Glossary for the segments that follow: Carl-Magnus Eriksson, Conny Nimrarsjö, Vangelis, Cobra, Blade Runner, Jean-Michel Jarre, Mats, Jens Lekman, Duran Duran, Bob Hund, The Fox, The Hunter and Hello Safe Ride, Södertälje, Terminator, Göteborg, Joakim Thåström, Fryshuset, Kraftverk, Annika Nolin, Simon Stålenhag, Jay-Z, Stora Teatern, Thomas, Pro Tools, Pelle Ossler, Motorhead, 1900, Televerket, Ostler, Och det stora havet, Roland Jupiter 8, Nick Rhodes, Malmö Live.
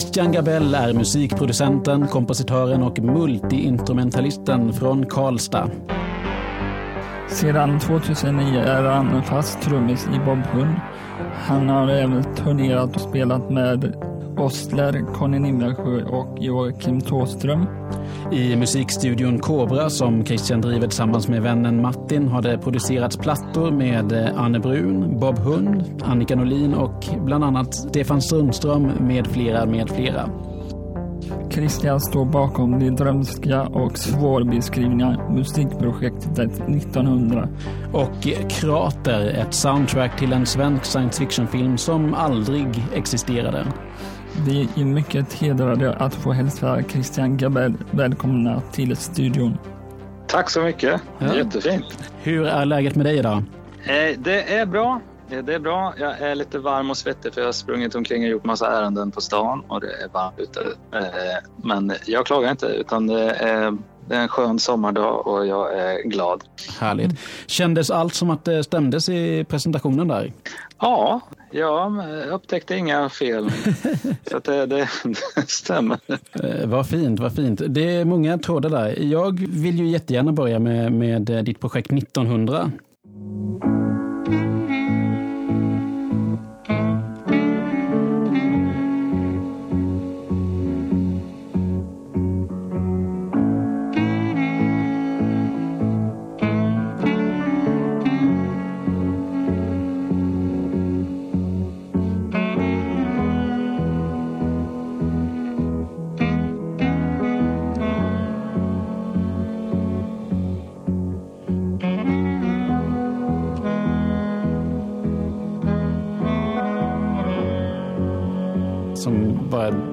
Christian Gabel är musikproducenten, kompositören och multiinstrumentalisten från Karlstad. Sedan 2009 är han fast trummis i Bob Hund. Han har även turnerat och spelat med Ostler, Conny Nimrarsjö och Joakim Thåström. I musikstudion Cobra som Christian driver tillsammans med vännen Martin har det producerats plattor med Anne Brun, Bob Hund, Annika Nolin och bland annat Stefan Sundström med flera. Christian står bakom det drömska och svårbeskrivna musikprojektet 1900. Och Krater, ett soundtrack till en svensk science fiction-film som aldrig existerade. Vi är mycket hedrade att få hälsa Christian Gabel välkomna till studion. Tack så mycket, ja. Jättefint. Hur är läget med dig idag? Det är bra. Jag är lite varm och svettig för jag har sprungit omkring och gjort massa ärenden på stan och det är varmt ute. Men jag klagar inte utan det är en skön sommardag och jag är glad. Härligt. Kändes allt som att det stämdes i presentationen där? Ja, jag upptäckte inga fel. Så att det stämmer. Vad fint. Det är många trådar där. Jag vill ju jättegärna börja med ditt projekt 1900.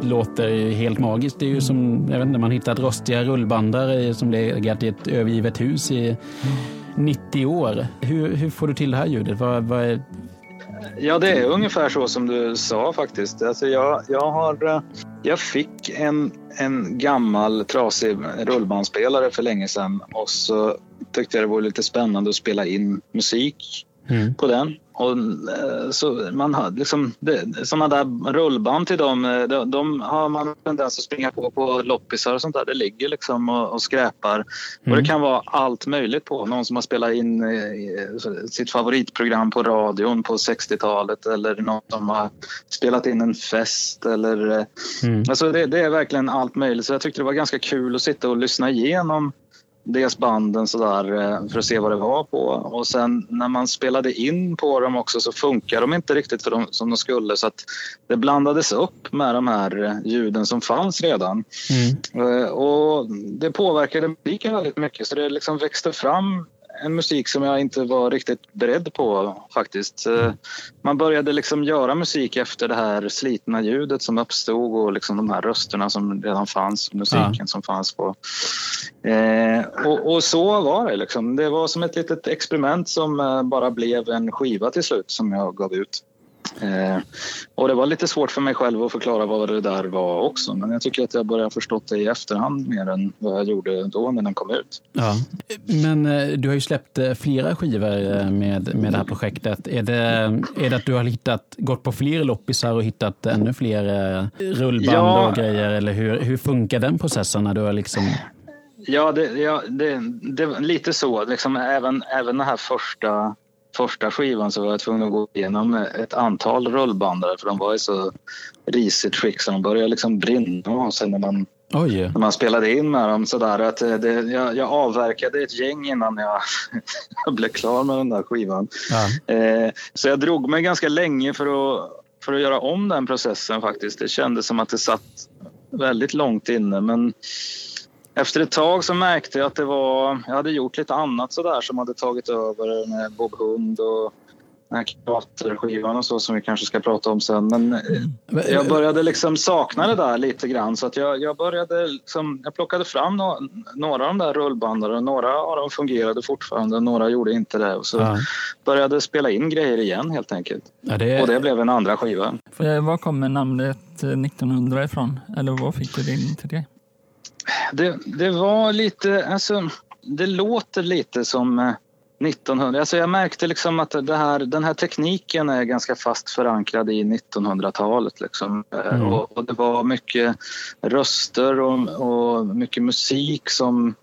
Låter helt magiskt. Det är ju som, jag vet inte, man hittat rostiga rullbandar som legat i ett övergivet hus i 90 år. Hur får du till det här ljudet? Vad är... Ja, det är ungefär så som du sa faktiskt. Alltså jag fick en gammal trasig rullbandspelare för länge sedan och så tyckte jag det var lite spännande att spela in musik på den. Och så man har liksom sådana där rullband till dem, de har man tendens att springa på loppisar och sånt där. Det ligger liksom och skräpar. Och det kan vara allt möjligt på. Någon som har spelat in sitt favoritprogram på radion på 60-talet eller någon som har spelat in en fest eller alltså det är verkligen allt möjligt. Så jag tyckte det var ganska kul att sitta och lyssna igenom dels banden sådär för att se vad det var på. Och sen när man spelade in på dem också så funkar de inte riktigt för dem som de skulle. Så att det blandades upp med de här ljuden som fanns redan. Och det påverkade musiken väldigt mycket. Så det liksom växte fram en musik som jag inte var riktigt beredd på faktiskt. Man började liksom göra musik efter det här slitna ljudet som uppstod och liksom de här rösterna som redan fanns, musiken som fanns på. Och så var det liksom. Det var som ett litet experiment som bara blev en skiva till slut som jag gav ut. Och det var lite svårt för mig själv att förklara vad det där var också. Men jag tycker att jag började förstå det i efterhand mer än vad jag gjorde då när den kom ut. Ja. Men du har ju släppt flera skivor med det här projektet. Är det att du har gått på fler loppisar och hittat ännu fler rullband och grejer? Eller hur funkar den processen när du har liksom... Ja, det lite så. Liksom, även den här första skivan så var jag tvungen att gå igenom ett antal rullbandare för de var ju så risigt skick så de började liksom brinna och sen när man spelade in med dem sådär att jag avverkade ett gäng innan jag blev klar med den där skivan. Ja. Så jag drog mig ganska länge för att göra om den processen faktiskt. Det kändes som att det satt väldigt långt inne men efter ett tag så märkte jag att jag hade gjort lite annat sådär som hade tagit över med Bob Hund och den här Krater-skivan och så som vi kanske ska prata om sen. Men jag började liksom sakna det där lite grann så att jag plockade fram några av de där rullbandarna och några av dem fungerade fortfarande och några gjorde inte det och så började spela in grejer igen helt enkelt. Ja, och det blev en andra skiva. Var kommer namnet 1900 ifrån? Eller vad fick du in till det? Det låter lite som 1900. Alltså jag märkte liksom att den här tekniken är ganska fast förankrad i 1900-talet. Liksom. Mm. Och det var mycket röster och mycket musik som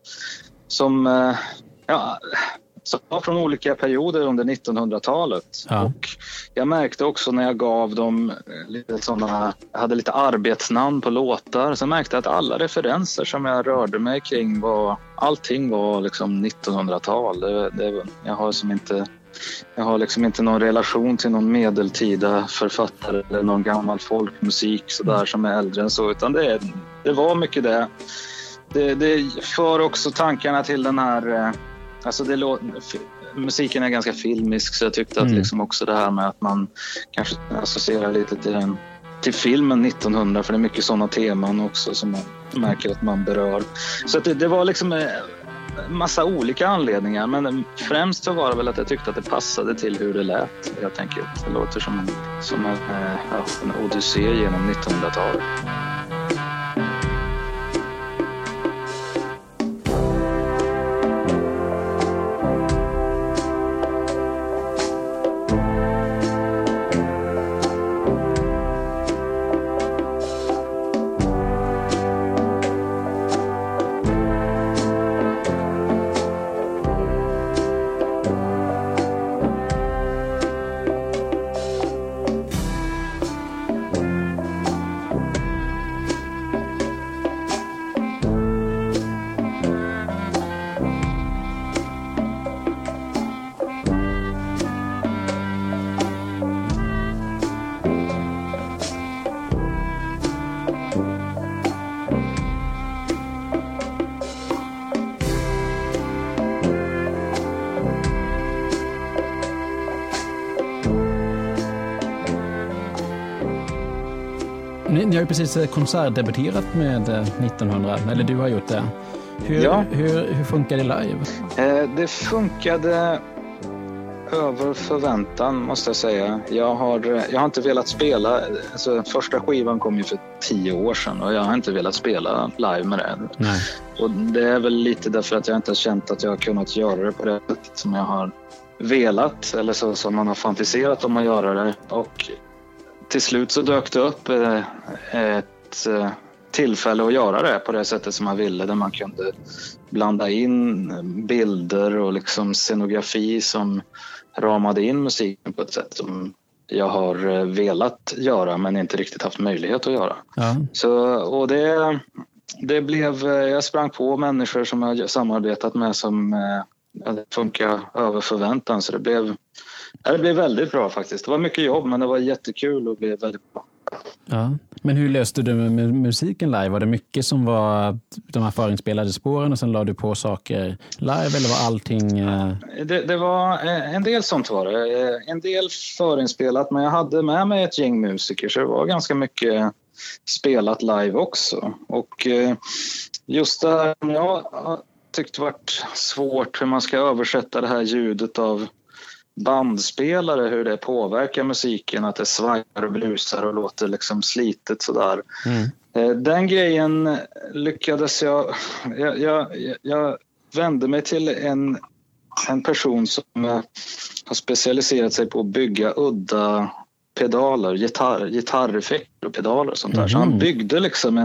var från olika perioder under 1900-talet. Ja. Och jag märkte också när jag gav dem lite sådana, jag hade lite arbetsnamn på låtar, så märkte jag att alla referenser som jag rörde mig kring allting var liksom 1900-tal. Jag har liksom inte någon relation till någon medeltida författare eller någon gammal folkmusik så där som är äldre än så, utan det var mycket det. Det för också tankarna till den här, alltså musiken är ganska filmisk, så jag tyckte att liksom också det här med att man kanske associerar lite till filmen 1900, för det är mycket sådana teman också som man märker att man berör. Så att det var liksom massa olika anledningar, men främst så var det väl att jag tyckte att det passade till hur det lät. Jag tänker att det låter som en odyssé genom 1900-talet. Ni har ju precis konsertdebuterat med 1900, eller du har gjort det. Hur funkar det live? Det funkade över förväntan, måste jag säga. Jag har inte velat spela, alltså första skivan kom ju för 10 år sedan och jag har inte velat spela live med den. Nej. Och det är väl lite därför att jag inte har känt att jag har kunnat göra det på det sättet som jag har velat, eller så som man har fantiserat om att göra det. Och till slut så dök det upp ett tillfälle att göra det på det sättet som man ville, där man kunde blanda in bilder och liksom scenografi som ramade in musiken på ett sätt som jag har velat göra men inte riktigt haft möjlighet att göra. Ja. Jag sprang på människor som jag samarbetat med som funkar över förväntan, så det blev väldigt bra faktiskt. Det var mycket jobb, men det var jättekul och blev väldigt bra. Ja. Men hur löste du med musiken live? Var det mycket som var de här förinspelade spåren och sen la du på saker live, eller var allting... Det var en del sånt var det. En del förinspelat, men jag hade med mig ett gäng musiker, så det var ganska mycket spelat live också. Och just där jag tyckte varit svårt hur man ska översätta det här ljudet av bandspelare, hur det påverkar musiken, att det svajar och brusar och låter liksom slitet sådär. Mm. Den grejen lyckades jag vände mig till en person som har specialiserat sig på att bygga udda pedaler, gitarreffekter och pedaler och sånt där. Mm. Så han byggde liksom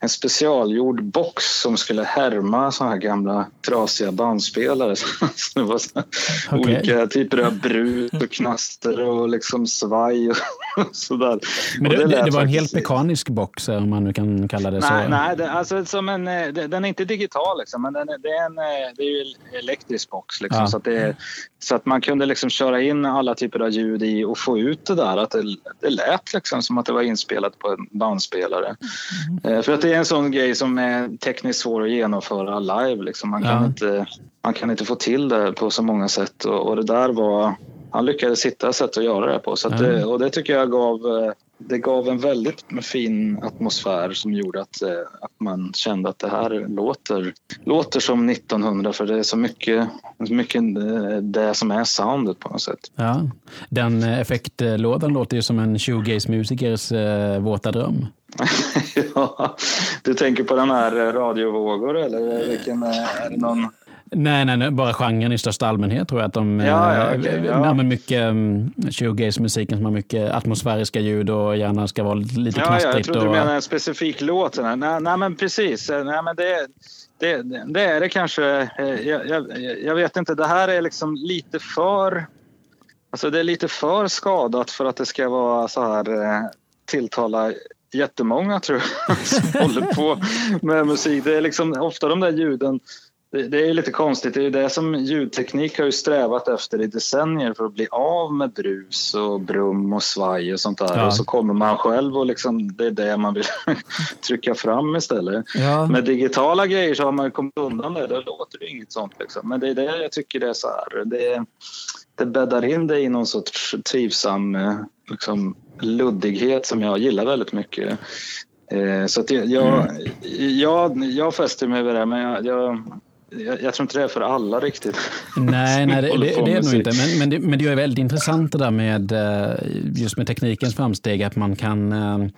en specialgjord box som skulle härma så här gamla trasiga bandspelare. Så det var så olika typer av brus och knaster och liksom svaj och sådär. Men det var en helt mekanisk box, om man nu kan kalla det så. Nej, alltså som den är inte digital liksom, men det är ju en elektrisk box liksom, ja. Så att man kunde liksom köra in alla typer av ljud i och få ut det där, att det lät liksom som att det var inspelat på en bandspelare. Mm. För att det är en sån grej som är tekniskt svår att genomföra live liksom. Man kan inte få till det på så många sätt, och det där var, han lyckades hitta sätt att göra det på, så att det tycker jag gav en väldigt fin atmosfär som gjorde att man kände att det här låter som 1900, för det är så mycket det som är soundet på något sätt. Ja, den effektlådan låter ju som en shoegaze-musikers våta dröm. Ja, du tänker på den här radiovågor eller vilken är det någon... Nej, bara genren i största allmänhet tror jag att de men mycket shoegaze-musiken som har mycket atmosfäriska ljud och gärna ska vara lite knastrigt. Ja, jag trodde du menade en specifik låt. Nej, men precis. Nej, men det är det kanske. Jag vet inte, det här är liksom lite för... Alltså det är lite för skadat för att det ska vara så här tilltala... jättemånga tror jag som håller på med musik. Det är liksom ofta de där ljuden, det är lite konstigt, det är det som ljudteknik har ju strävat efter i decennier för att bli av med brus och brum och svaj och sånt där, ja. Och så kommer man själv och liksom, det är det man vill trycka fram istället, ja. Med digitala grejer så har man kommit undan det, det låter ju inget sånt liksom. Men det är det jag tycker, det är så här, det bäddar in det i någon sorts trivsam liksom luddighet som jag gillar väldigt mycket. Så att jag fäster mig över det, men jag tror inte det är för alla riktigt. Nej, det är nog inte. Men det är väldigt intressant det där med just med teknikens framsteg, att man kan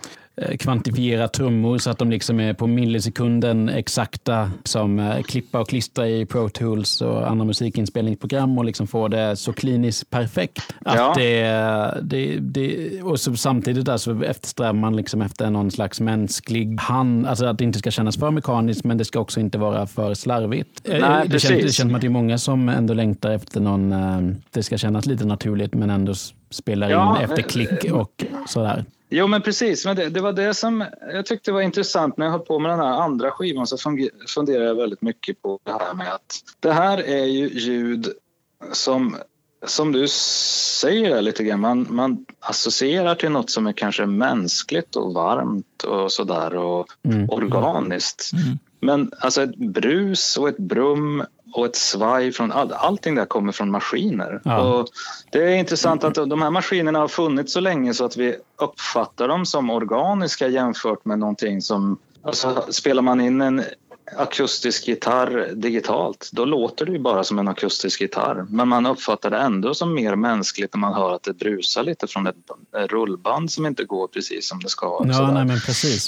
kvantifiera trummor så att de liksom är på millisekunden exakta, som klippa och klistra i Pro Tools och andra musikinspelningsprogram och liksom få det så kliniskt perfekt att det och så samtidigt där så eftersträvar man liksom efter någon slags mänsklig hand, alltså att det inte ska kännas för mekaniskt, men det ska också inte vara för slarvigt. Nej, det känns att det är många som ändå längtar efter någon, det ska kännas lite naturligt men ändå spelar in efter klick och sådär. Jo, men precis. Men det var det som jag tyckte var intressant när jag höll på med den här andra skivan, så funderade jag väldigt mycket på det här med att det här är ju ljud som du säger lite grann. Man associerar till något som är kanske mänskligt och varmt och sådär och organiskt. Mm. Men alltså ett brus och ett brum och ett svaj från allting där kommer från maskiner. Ja. Och det är intressant att de här maskinerna har funnits så länge så att vi uppfattar dem som organiska jämfört med någonting som... Alltså, spelar man in en akustisk gitarr digitalt, då låter det ju bara som en akustisk gitarr. Men man uppfattar det ändå som mer mänskligt när man hör att det brusar lite från ett rullband som inte går precis som det ska. Ja, nej, men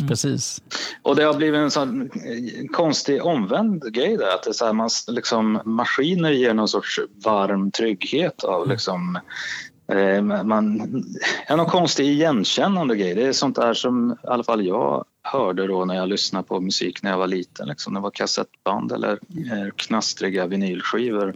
precis. Och det har blivit en sån konstig omvänd grej där, att det är så här, man, liksom, maskiner ger någon sorts varm trygghet av liksom... är någon konstig igenkännande grej. Det är sånt där som i alla fall jag hörde då när jag lyssnade på musik när jag var liten. Liksom. Det var kassettband eller knastriga vinylskivor.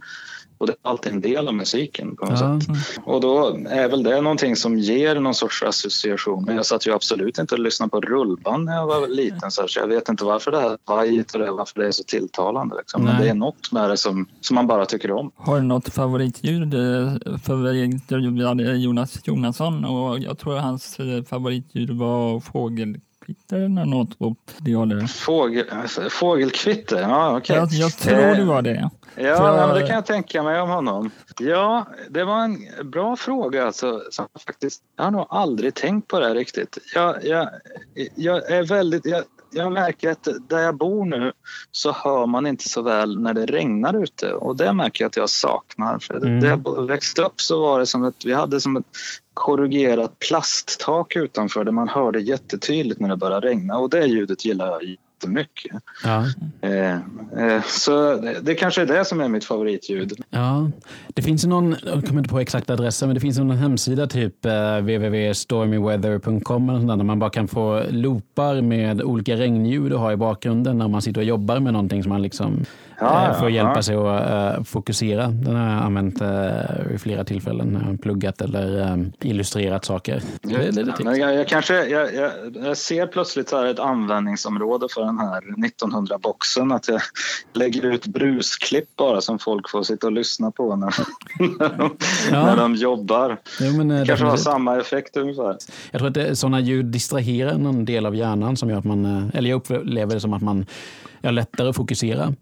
Och det är alltid en del av musiken på något sätt. Och då är väl det någonting som ger någon sorts association. Men jag satt ju absolut inte och lyssnade på rullband när jag var liten. Så jag vet inte varför det här vajet och varför det är så tilltalande. Liksom. Men det är något med det som man bara tycker om. Har du något favoritljud? Jonas Jonasson, och jag tror hans favoritljud var fågel. Fågelkvitter, ja, okej. Okay. Jag tror det var det. Ja, men det kan jag tänka mig om honom. Ja, det var en bra fråga alltså, som faktiskt, jag har nog aldrig tänkt på det riktigt. Jag är väldigt... Jag märker att där jag bor nu så hör man inte så väl när det regnar ute. Och det märker jag att jag saknar. För där jag växte upp så var det som att vi hade som ett korrugerat plasttak utanför. Där man hörde jättetydligt när det började regna. Och det ljudet gillar jag jättemycket. Ja. Så det kanske är det som är mitt favoritljud. Ja, det finns någon, jag kommer inte på exakta adressen, men det finns någon hemsida typ www.stormyweather.com eller sånt där, där man bara kan få loopar med olika regnljud och ha i bakgrunden när man sitter och jobbar med någonting som man liksom får hjälpa sig att fokusera. Den har jag använt i flera tillfällen. Jag har pluggat eller illustrerat saker. Jag ser plötsligt så här ett användningsområde för den här 1900-boxen, att jag lägger ut brusklipp bara som folk får sitta och lyssna på när de jobbar. Jo, men, det kanske har samma effekt ungefär. Jag tror att sådana ljud distraherar någon del av hjärnan som gör att man, eller jag upplever det som att man är lättare att fokusera.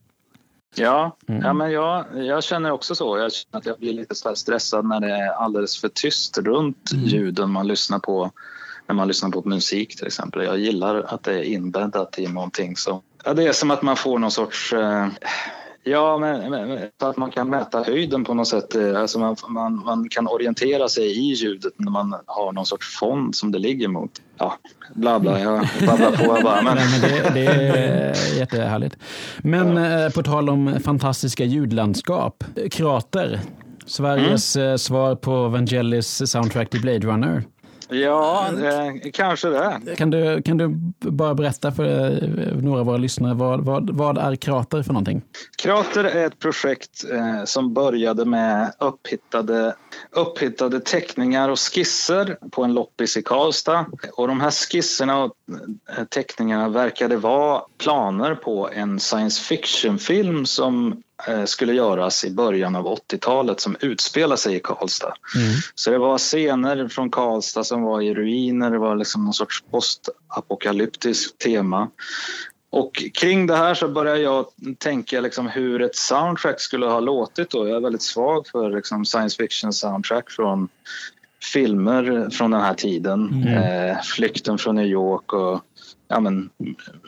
Ja, men jag känner också så. Jag känner att jag blir lite så här stressad när det är alldeles för tyst runt ljuden man lyssnar på. När man lyssnar på musik till exempel. Jag gillar att det är inbäddat i någonting som... Ja, det är som att man får någon sorts... Ja, men så att man kan mäta höjden på något sätt. Alltså man kan orientera sig i ljudet när man har någon sorts fond som det ligger mot. Ja, bla bla, jag babblar på bara. Men. Nej, men det är jättehärligt. Men på tal om fantastiska ljudlandskap, Krater, Sveriges svar på Vangelis soundtrack till Blade Runner. Ja, kanske det. Kan du bara berätta för några av våra lyssnare, vad är Krater för någonting? Krater är ett projekt som började med upphittade teckningar och skisser på en loppis i Karlstad. Och de här skisserna och teckningarna verkade vara planer på en science fiction-film som skulle göras i början av 80-talet som utspelar sig i Karlstad. Mm. Så det var scener från Karlstad som var i ruiner, det var liksom någon sorts postapokalyptisk tema. Och kring det här så började jag tänka liksom hur ett soundtrack skulle ha låtit då. Jag är väldigt svag för liksom science fiction soundtrack från filmer från den här tiden. Mm. Flykten från New York och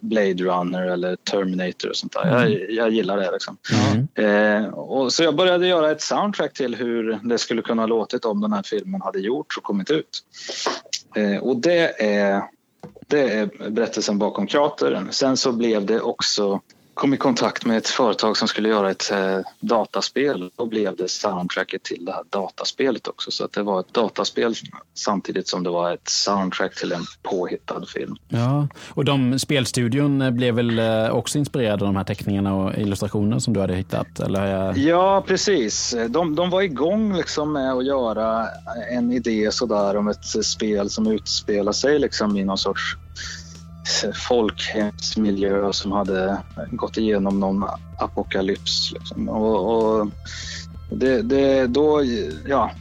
Blade Runner eller Terminator och sånt där. Jag gillar det liksom. Mm. Och så jag började göra ett soundtrack till hur det skulle kunna ha låtit om den här filmen hade gjorts och kommit ut. Och det är berättelsen bakom Krateren. Sen så blev det också, kom i kontakt med ett företag som skulle göra ett dataspel och blev det soundtracket till det här dataspelet också. Så att det var ett dataspel samtidigt som det var ett soundtrack till en påhittad film. Ja, och spelstudion blev väl också inspirerad av de här teckningarna och illustrationerna som du hade hittat? Eller? Ja, precis. De var igång liksom med att göra en idé sådär om ett spel som utspelar sig liksom i någon sorts folkhemsmiljö som hade gått igenom någon apokalyps liksom. Och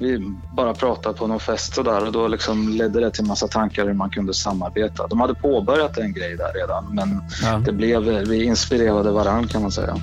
vi bara pratade på någon fest och där, och då liksom ledde det till massa tankar hur man kunde samarbeta. De hade påbörjat en grej där redan, men vi inspirerade varandra kan man säga.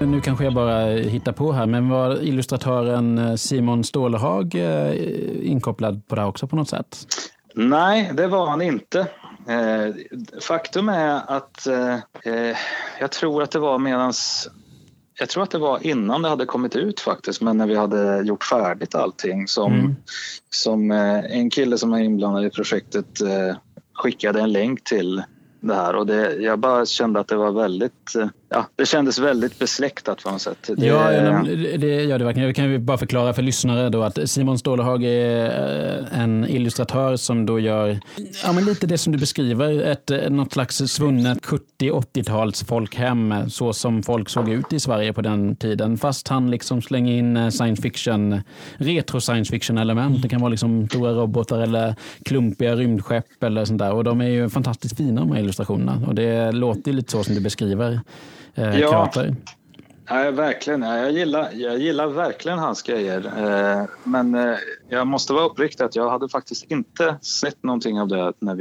Nu kanske jag bara hittar på här, men var illustratören Simon Stålenhag inkopplad på det också på något sätt? Nej, det var han inte. Faktum är att jag tror att det var innan det hade kommit ut faktiskt, men när vi hade gjort färdigt allting som en kille som är inblandad i projektet skickade en länk till det här, och jag bara kände att det var väldigt, det kändes väldigt besläktat på något sätt. Det gör det verkligen. Jag kan ju bara förklara för lyssnare då att Simon Stålenhag är en illustratör som då gör lite det som du beskriver, något slags svunnet 70-80-tals folkhem, så som folk såg ut i Sverige på den tiden, fast han liksom slänger in science fiction, retro science fiction element. Det kan vara liksom stora robotar eller klumpiga rymdskepp eller sånt där, och de är ju fantastiskt fina med illustrationerna, och det låter ju lite så som du beskriver Krater. Ja, verkligen. Jag gillar verkligen hans grejer. Men jag måste vara uppriktig att jag hade faktiskt inte sett någonting av det när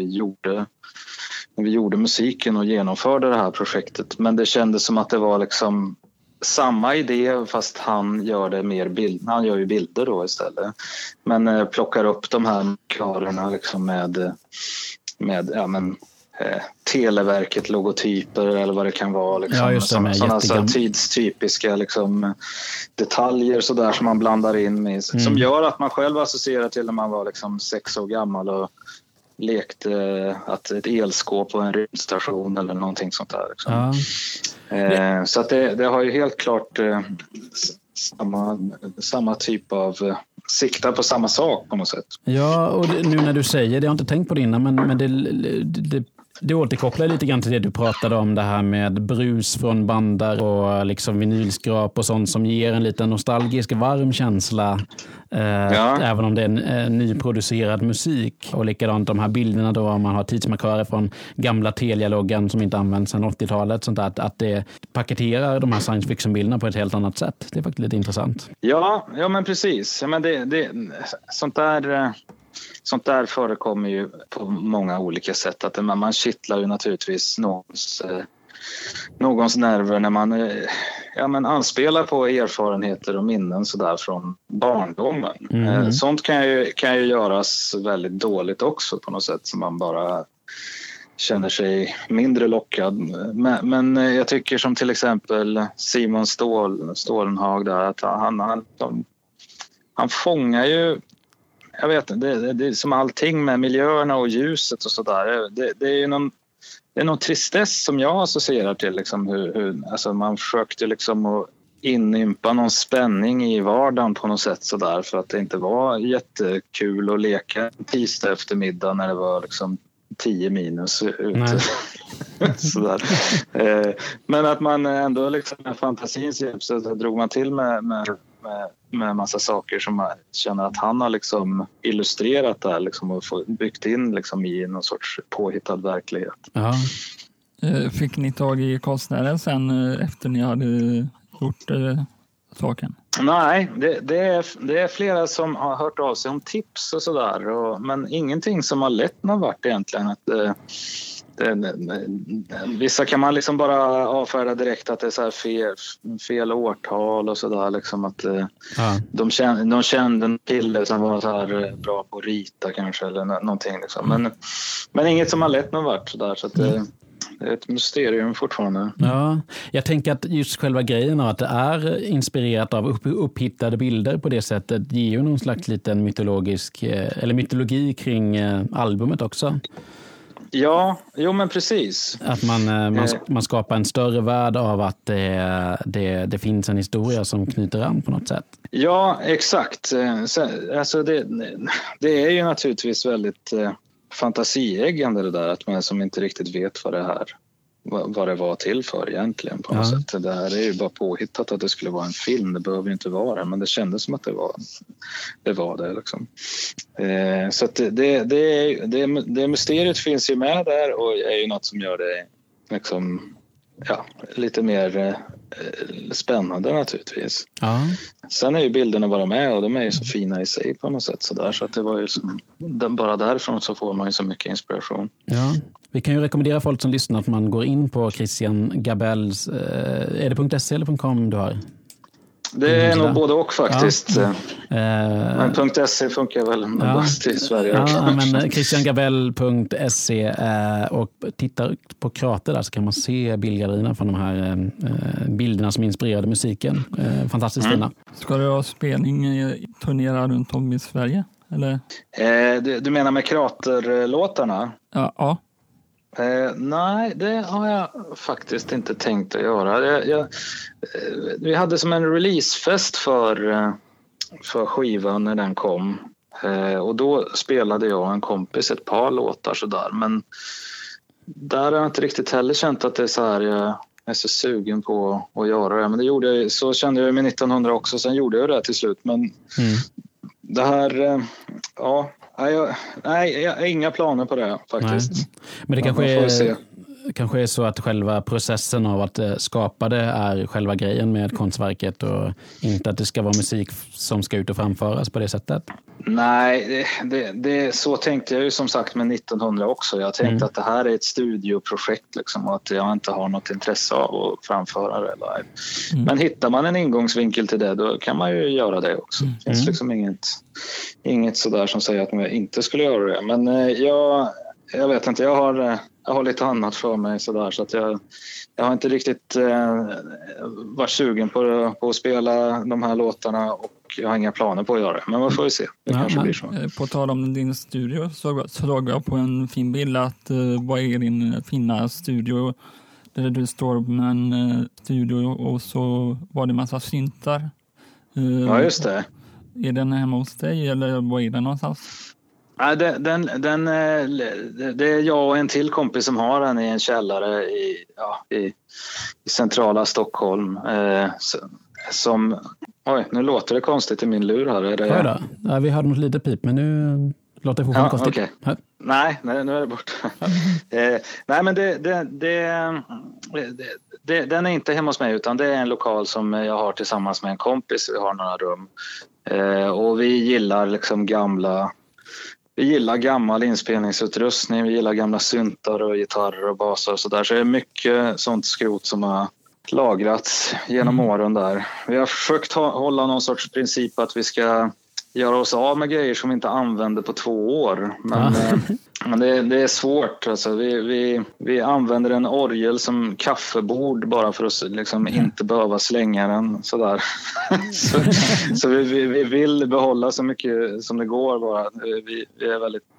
vi gjorde musiken och genomförde det här projektet. Men det kändes som att det var liksom samma idé, fast han gör det mer bild. Han gör ju bilder då istället. Men plockar upp de här klarerna liksom med Televerket logotyper eller vad det kan vara liksom, sådana tidstypiska liksom detaljer så där som man blandar in med, som gör att man själv associerar till när man var liksom 6 år gammal och lekte att ett elskåp på en rymdstation eller någonting sånt där. Ja. Så att det har ju helt klart samma typ av sikta på samma sak på något sätt. Ja, och det, nu när du säger det, jag har inte tänkt på det innan, men det återkopplar lite grann till det du pratade om, det här med brus från bandar och liksom vinylskrap och sånt som ger en liten nostalgisk varm känsla, även om det är en nyproducerad musik. Och likadant de här bilderna då, om man har tidsmarkörer från gamla Telia-loggan som inte används sedan 80-talet, sånt där, att det paketerar de här science fiction-bilderna på ett helt annat sätt. Det är faktiskt lite intressant. Ja men precis. Men det sånt där... Sånt där förekommer ju på många olika sätt. Att man kittlar ju naturligtvis någons nerver när man anspelar på erfarenheter och minnen så där från barndomen. Mm. Sånt kan ju göras väldigt dåligt också på något sätt, som man bara känner sig mindre lockad. Men jag tycker som till exempel Simon Stålenhag där, att han fångar ju... Jag vet inte, det är som allting med miljöerna och ljuset och sådär. Det är ju någon tristess som jag associerar till. Liksom hur man försökte liksom att inympa någon spänning i vardagen på något sätt sådär. För att det inte var jättekul att leka tisdag eftermiddag när det var liksom 10 minus ute. Sådär. Men att man ändå liksom med fantasins hjälp så drog man till med massa saker som man känner att han har liksom illustrerat där liksom och byggt in liksom i någon sorts påhittad verklighet. Ja. Fick ni tag i konstnären sen efter ni hade gjort saken? Nej, det är flera som har hört av sig om tips och sådär, men ingenting som har lett någon vart egentligen. Att vissa kan man liksom bara avfärda direkt att det är så här fel årtal och sådär liksom, att de kände en kille som var så här bra på att rita kanske eller någonting liksom. Men inget som har lett någon vart sådär, så att det är ett mysterium fortfarande. Ja, jag tänker att just själva grejen att det är inspirerat av upphittade bilder på det sättet ger ju någon slags liten mytologi kring albumet också. Ja, jo men precis. Att man skapar en större värld av att det finns en historia som knyter an på något sätt. Ja, exakt. Alltså det är ju naturligtvis väldigt fantasieggande det där, att man som inte riktigt vet vad det var till för egentligen på något sätt. Det här är ju bara påhittat att det skulle vara en film, det behöver ju inte vara det, men det kändes som att det var det liksom. Så att det mysteriet finns ju med där och är ju något som gör det liksom lite mer spännande naturligtvis. Ja. Sen är ju bilderna bara med och de är ju så fina i sig på något sätt sådär, så att det var ju bara därifrån så får man ju så mycket inspiration. Ja. Vi kan ju rekommendera folk som lyssnar att man går in på Christian Gabels, är det .se eller .com du har? Det är nog både och faktiskt. Ja. Men .se funkar väl bäst i Sverige. Ja, men christiangabel.se, och tittar på Krater där så kan man se bildgallerierna från de här bilderna som inspirerade musiken. Fantastiskt fina. Ska du ha spelning, turnera runt om i Sverige? Eller? Du menar med Kraterlåtarna? Ja. Nej, det har jag faktiskt inte tänkt att göra. Vi hade som en releasefest för skivan när den kom. Och då spelade jag och en kompis ett par låtar sådär. Men där har jag inte riktigt heller känt att det är så här, jag är så sugen på att göra det. Men det gjorde jag, så kände jag med 1900 också, sen gjorde jag det till slut. Men det här, nej, jag har inga planer på det faktiskt. Nej. Men det kanske är så att själva processen av att skapa det är själva grejen med konstverket och inte att det ska vara musik som ska ut och framföras på det sättet. Nej, så tänkte jag ju som sagt med 1900 också. Jag tänkte att det här är ett studioprojekt liksom, och att jag inte har något intresse av att framföra det live. Men hittar man en ingångsvinkel till det, då kan man ju göra det också. Det finns liksom inget sådär som säger att man inte skulle göra det. Men jag jag vet inte, jag har lite annat för mig sådär, så att jag har inte riktigt varit sugen på att spela de här låtarna, och jag har inga planer på att göra det, men vad får vi se, det kanske blir så. På tal om din studio så såg jag på en fin bild att vad är din fina studio där du står med en studio, och så var det massa syntar. Ja, just det. Är den hemma hos dig eller var är den någonstans? Nej, det är jag och en till kompis som har den i en källare i centrala Stockholm. Nu låter det konstigt i min lur här. Hör då. Ja, vi hörde något litet pip, men nu låter det fortfarande konstigt. Okay. Här. Nej, nu är det borta. Nej, men den är inte hemma hos mig, utan det är en lokal som jag har tillsammans med en kompis. Vi har några rum. Och vi gillar liksom vi gillar gammal inspelningsutrustning, vi gillar gamla syntar och gitarrer och basar och sådär. Så det är mycket sånt skrot som har lagrats genom åren där. Vi har försökt hålla någon sorts princip att vi ska göra oss av med grejer som vi inte använder på 2 år. Men det är svårt. Alltså, vi använder en orgel som kaffebord bara för att liksom inte behöva slänga den. Sådär. Så vi vill behålla så mycket som det går. Bara.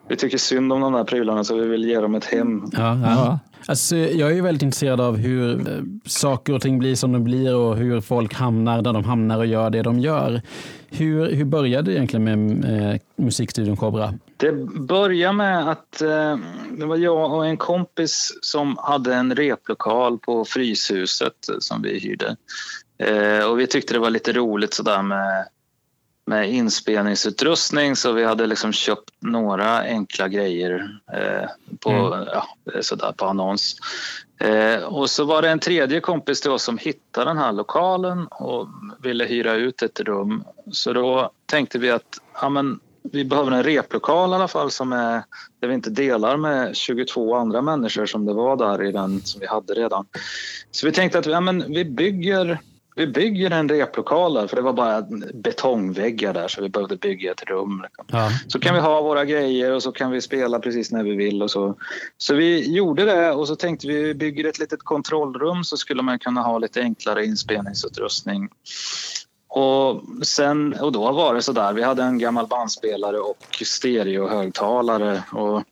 Vi tycker synd om de där prylarna, så vi vill ge dem ett hem. Ja. Alltså, jag är ju väldigt intresserad av hur saker och ting blir som de blir och hur folk hamnar där de hamnar och gör det de gör. Hur började det egentligen med musikstudion Cobra? Det började med att det var jag och en kompis som hade en replokal på Fryshuset som vi hyrde. Och vi tyckte det var lite roligt sådär med inspelningsutrustning, så vi hade liksom köpt några enkla grejer på annons. Och så var det en tredje kompis till oss som hittade den här lokalen och ville hyra ut ett rum. Så då tänkte vi att vi behöver en replokal i alla fall där vi inte delar med 22 andra människor som det var där i den som vi hade redan. Så vi tänkte att vi bygger en replokal där, för det var bara betongväggar där, så vi behövde bygga ett rum. Ja. Så kan vi ha våra grejer och så kan vi spela precis när vi vill. Och så vi gjorde det, och så tänkte vi bygger ett litet kontrollrum, så skulle man kunna ha lite enklare inspelningsutrustning. Och då var det så där. Vi hade en gammal bandspelare och stereohögtalare och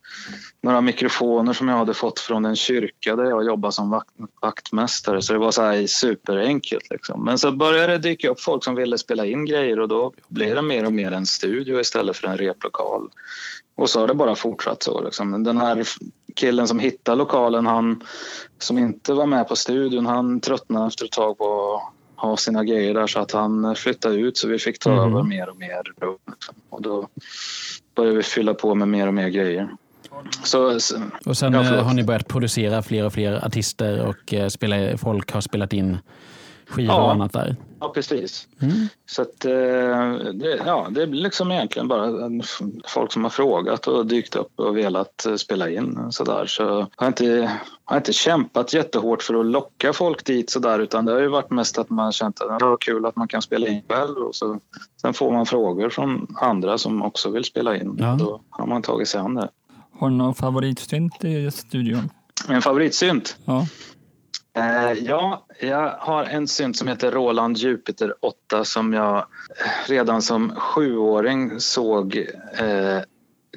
några mikrofoner som jag hade fått från den kyrka där jag jobbade som vaktmästare. Så det var så här superenkelt liksom. Men så började det dyka upp folk som ville spela in grejer, och då blev det mer och mer en studio istället för en replokal. Och så har det bara fortsatt så liksom. Den här killen som hittade lokalen, han som inte var med på studion, han tröttnade efter ett tag på ha sina grejer där, så att han flyttade ut, så vi fick ta över mer och mer, och då började vi fylla på med mer och mer grejer. Och sen har ni börjat producera fler och fler artister, och folk har spelat in skivor och annat där. Ja, precis. Så att det är liksom egentligen bara folk som har frågat och dykt upp och velat spela in så där. Så jag har inte kämpat jättehårt för att locka folk dit så där, utan det har ju varit mest att man känt att det var kul att man kan spela in själv, och så sen får man frågor från andra som också vill spela in. Ja. Då har man tagit sig an det. Har du någon favoritsynt i studion? En favoritsynt? Ja. Ja, jag har en synt som heter Roland Jupiter 8 som jag redan som 7-åring såg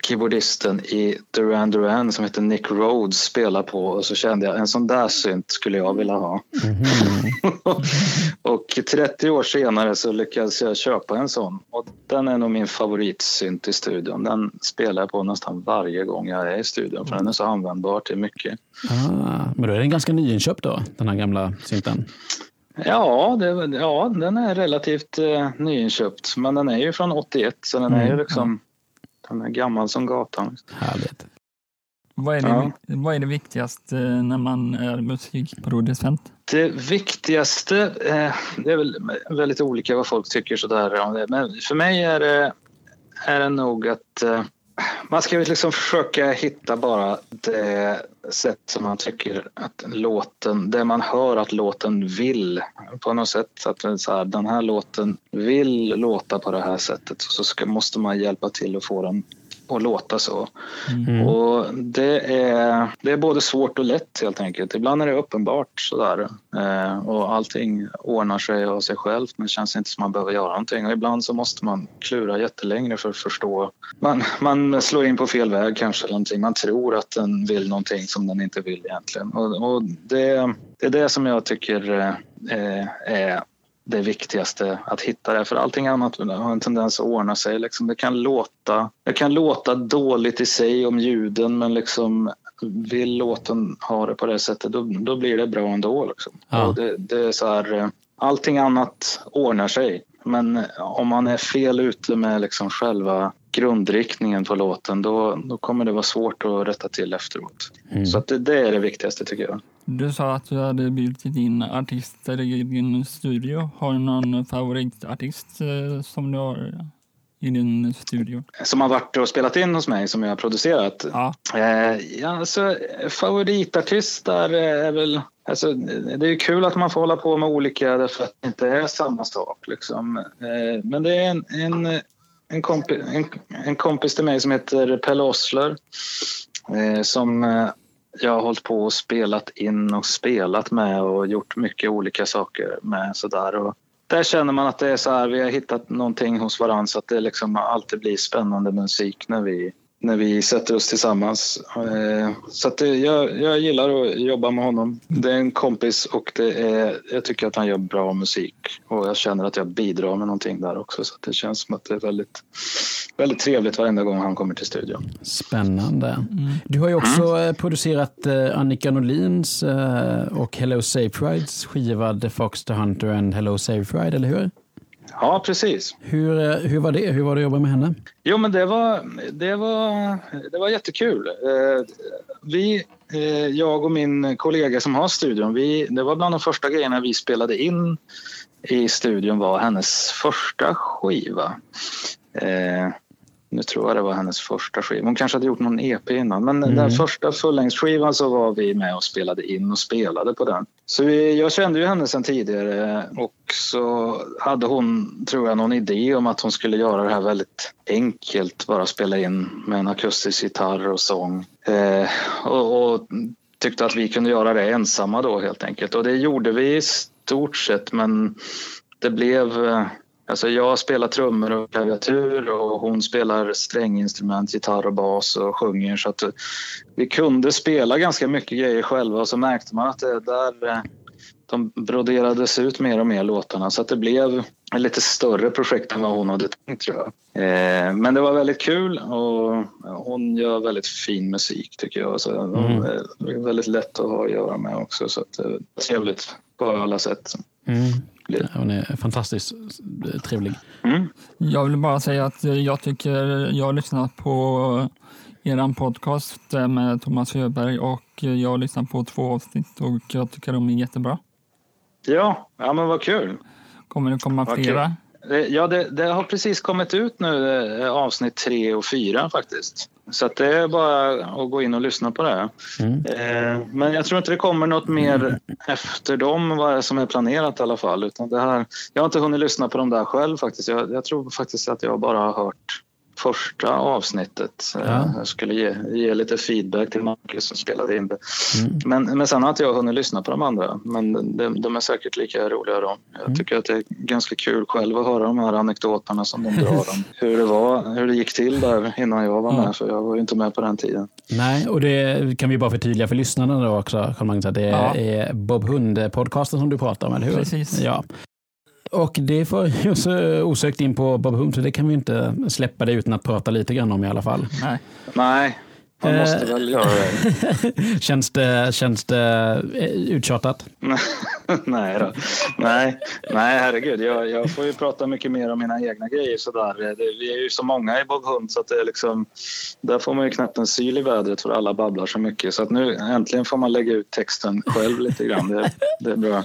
keyboardisten i Duran Duran som heter Nick Rhodes spela på, och så kände jag en sån där synt skulle jag vilja ha. Och 30 år senare så lyckades jag köpa en sån, och den är nog min favoritsynt i studion. Den spelar jag på nästan varje gång jag är i studion, för den är så användbar till mycket. Men då är den ganska nyinköpt då, den här gamla synten? Ja, den är relativt nyinköpt, men den är ju från 81, så den är ju liksom den är gammal som gatan. Härligt. Vad är det viktigaste när man är musikproducent? Det viktigaste, det är väl väldigt olika vad folk tycker sådär om det. Men för mig är det nog att man ska liksom försöka hitta bara det sätt som man tycker att låten, det man hör att låten vill på något sätt. Att så här, den här låten vill låta på det här sättet, och så måste man hjälpa till att få den och låta så. Mm. Och det är både svårt och lätt helt enkelt. Ibland är det uppenbart sådär. Och allting ordnar sig av sig självt, men det känns inte som man behöver göra någonting. Och ibland så måste man klura jättelängre för att förstå. Man slår in på fel väg kanske eller någonting. Man tror att den vill någonting som den inte vill egentligen. Och det är det som jag tycker är det viktigaste att hitta det. För allting annat har en tendens att ordna sig. Liksom det kan låta dåligt i sig om ljuden, men liksom vill låten ha det på det sättet, då blir det bra ändå. Liksom. Ja. Och det är så här, allting annat ordnar sig. Men om man är fel ute med liksom själva grundriktningen på låten, då kommer det vara svårt att rätta till efteråt. Mm. Så att det är det viktigaste tycker jag. Du sa att du hade bjudit in artister i din studio. Har du någon favoritartist som du har i din studio? Som har varit och spelat in hos mig, som jag har producerat? Ja. Alltså, favoritartist där är väl... Alltså, det är kul att man får hålla på med olika därför att det inte är samma sak. Liksom. Men det är en kompis till mig som heter Pelle Ossler som jag har hållit på och spelat in och spelat med och gjort mycket olika saker med. Sådär. Och där känner man att det är så här, vi har hittat någonting hos varandra så att det liksom alltid blir spännande musik när vi sätter oss tillsammans. Så att jag gillar att jobba med honom. Det är en kompis och jag tycker att han gör bra musik. Och jag känner att jag bidrar med någonting där också. Så att det känns som att det är väldigt, väldigt trevligt varenda gång han kommer till studion. Spännande. Mm. Du har ju också producerat Annika Nolins och Hello Safe Rides skiva The Fox, The Hunter and Hello Safe Ride, eller hur? Ja, precis. Hur var det? Hur var det att jobba med henne? Jo, men det var jättekul. Jag och min kollega som har studion, det var bland de första grejerna vi spelade in i studion var hennes första skiva. Nu tror jag det var hennes första skiva. Hon kanske hade gjort någon EP innan. Men den första fullängdsskivan så var vi med och spelade in och spelade på den. Så jag kände ju henne sedan tidigare. Och så hade hon, tror jag, någon idé om att hon skulle göra det här väldigt enkelt. Bara spela in med en akustisk gitarr och sång. Och tyckte att vi kunde göra det ensamma då helt enkelt. Och det gjorde vi i stort sett. Men det blev... Alltså jag spelar trummor och klaviatur och hon spelar stränginstrument, gitarr och bas och sjunger. Så att vi kunde spela ganska mycket grejer själva och så märkte man att det där, de broderades ut mer och mer låtarna. Så att det blev ett lite större projekt än vad hon hade tänkt tror jag. Men det var väldigt kul och hon gör väldigt fin musik tycker jag. Så det är väldigt lätt att ha att göra med också. Så att det är trevligt på alla sätt. Mm. Ja, hon är fantastiskt trevlig. Mm. Jag vill bara säga att jag tycker jag har lyssnat på er podcast med Thomas Sjöberg och jag har lyssnat på 2 avsnitt och jag tycker de är jättebra. Ja men vad kul. Kommer det komma flera? Ja, det har precis kommit ut nu avsnitt 3 och 4 faktiskt. Så att det är bara att gå in och lyssna på det. Mm. Men jag tror inte det kommer något mer efter dem, vad är som är planerat i alla fall. Utan det här, jag har inte hunnit lyssna på dem där själv faktiskt. Jag tror faktiskt att jag bara har hört första avsnittet. Ja. Jag skulle ge lite feedback till Marcus som spelade in det. Mm. Men sen har inte jag hunnit lyssna på de andra. Men de är säkert lika roliga då. Jag tycker att det är ganska kul själv att höra de här anekdoterna som de drar om. Hur det gick till där innan jag var med. För jag var ju inte med på den tiden. Nej, och det kan vi bara förtydliga för lyssnarna då också, Carl-Magnus. Det är Bob Hund-podcasten som du pratar om, eller hur? Precis. Ja. Och det får ju så osökt in på Bob Hund, så det kan vi inte släppa det utan att prata lite grann om i alla fall. Nej. Man måste väl göra det. Känns det uttjatat? Nej då. Nej, herregud. Jag får ju prata mycket mer om mina egna grejer sådär. Vi är ju så många i Bob Hund så att det är liksom, där får man ju knappt en syl i vädret för alla babblar så mycket. Så att nu äntligen får man lägga ut texten själv lite grann. Det är bra.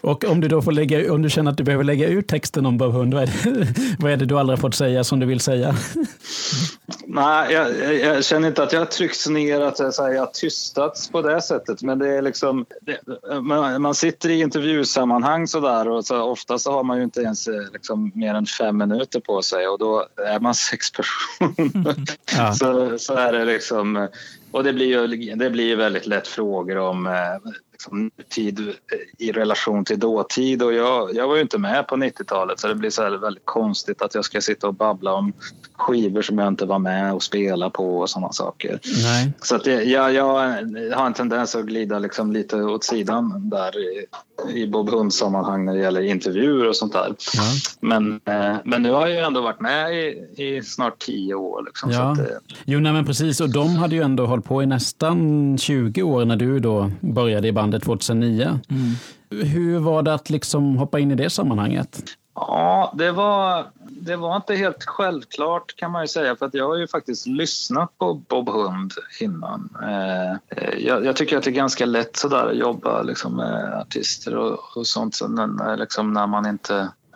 Och om du då får om du känner att du behöver lägga ut texten om Bob Hund, vad är det du aldrig fått säga som du vill säga? Nej, jag känner inte att jag har tryckts ner, att jag har tystats på det sättet. Men det är liksom, man sitter i intervjusammanhang så där, och så ofta så har man ju inte ens liksom mer än 5 minuter på sig, och då är man 6 personer. Ja. Så är det liksom, och det blir väldigt lätt frågor om liksom, tid i relation till dåtid, och jag var ju inte med på 90-talet, så det blir så här väldigt konstigt att jag ska sitta och babbla om skivor som jag inte var med och spela på och sådana saker. Nej. Så att jag har en tendens att glida liksom lite åt sidan där i Bob Hunds sammanhang när det gäller intervjuer och sånt där. Ja. Men nu har jag ju ändå varit med i snart 10 år. Liksom, ja. Så att, jo, nej, men precis. Och de hade ju ändå hållit på i nästan 20 år när du då började i bandet 2009. Mm. Hur var det att liksom hoppa in i det sammanhanget? Ja, det var inte helt självklart, kan man ju säga, för att jag har ju faktiskt lyssnat på Bob Hund innan. Jag tycker att det är ganska lätt sådär att jobba liksom, med artister och sånt, så liksom, när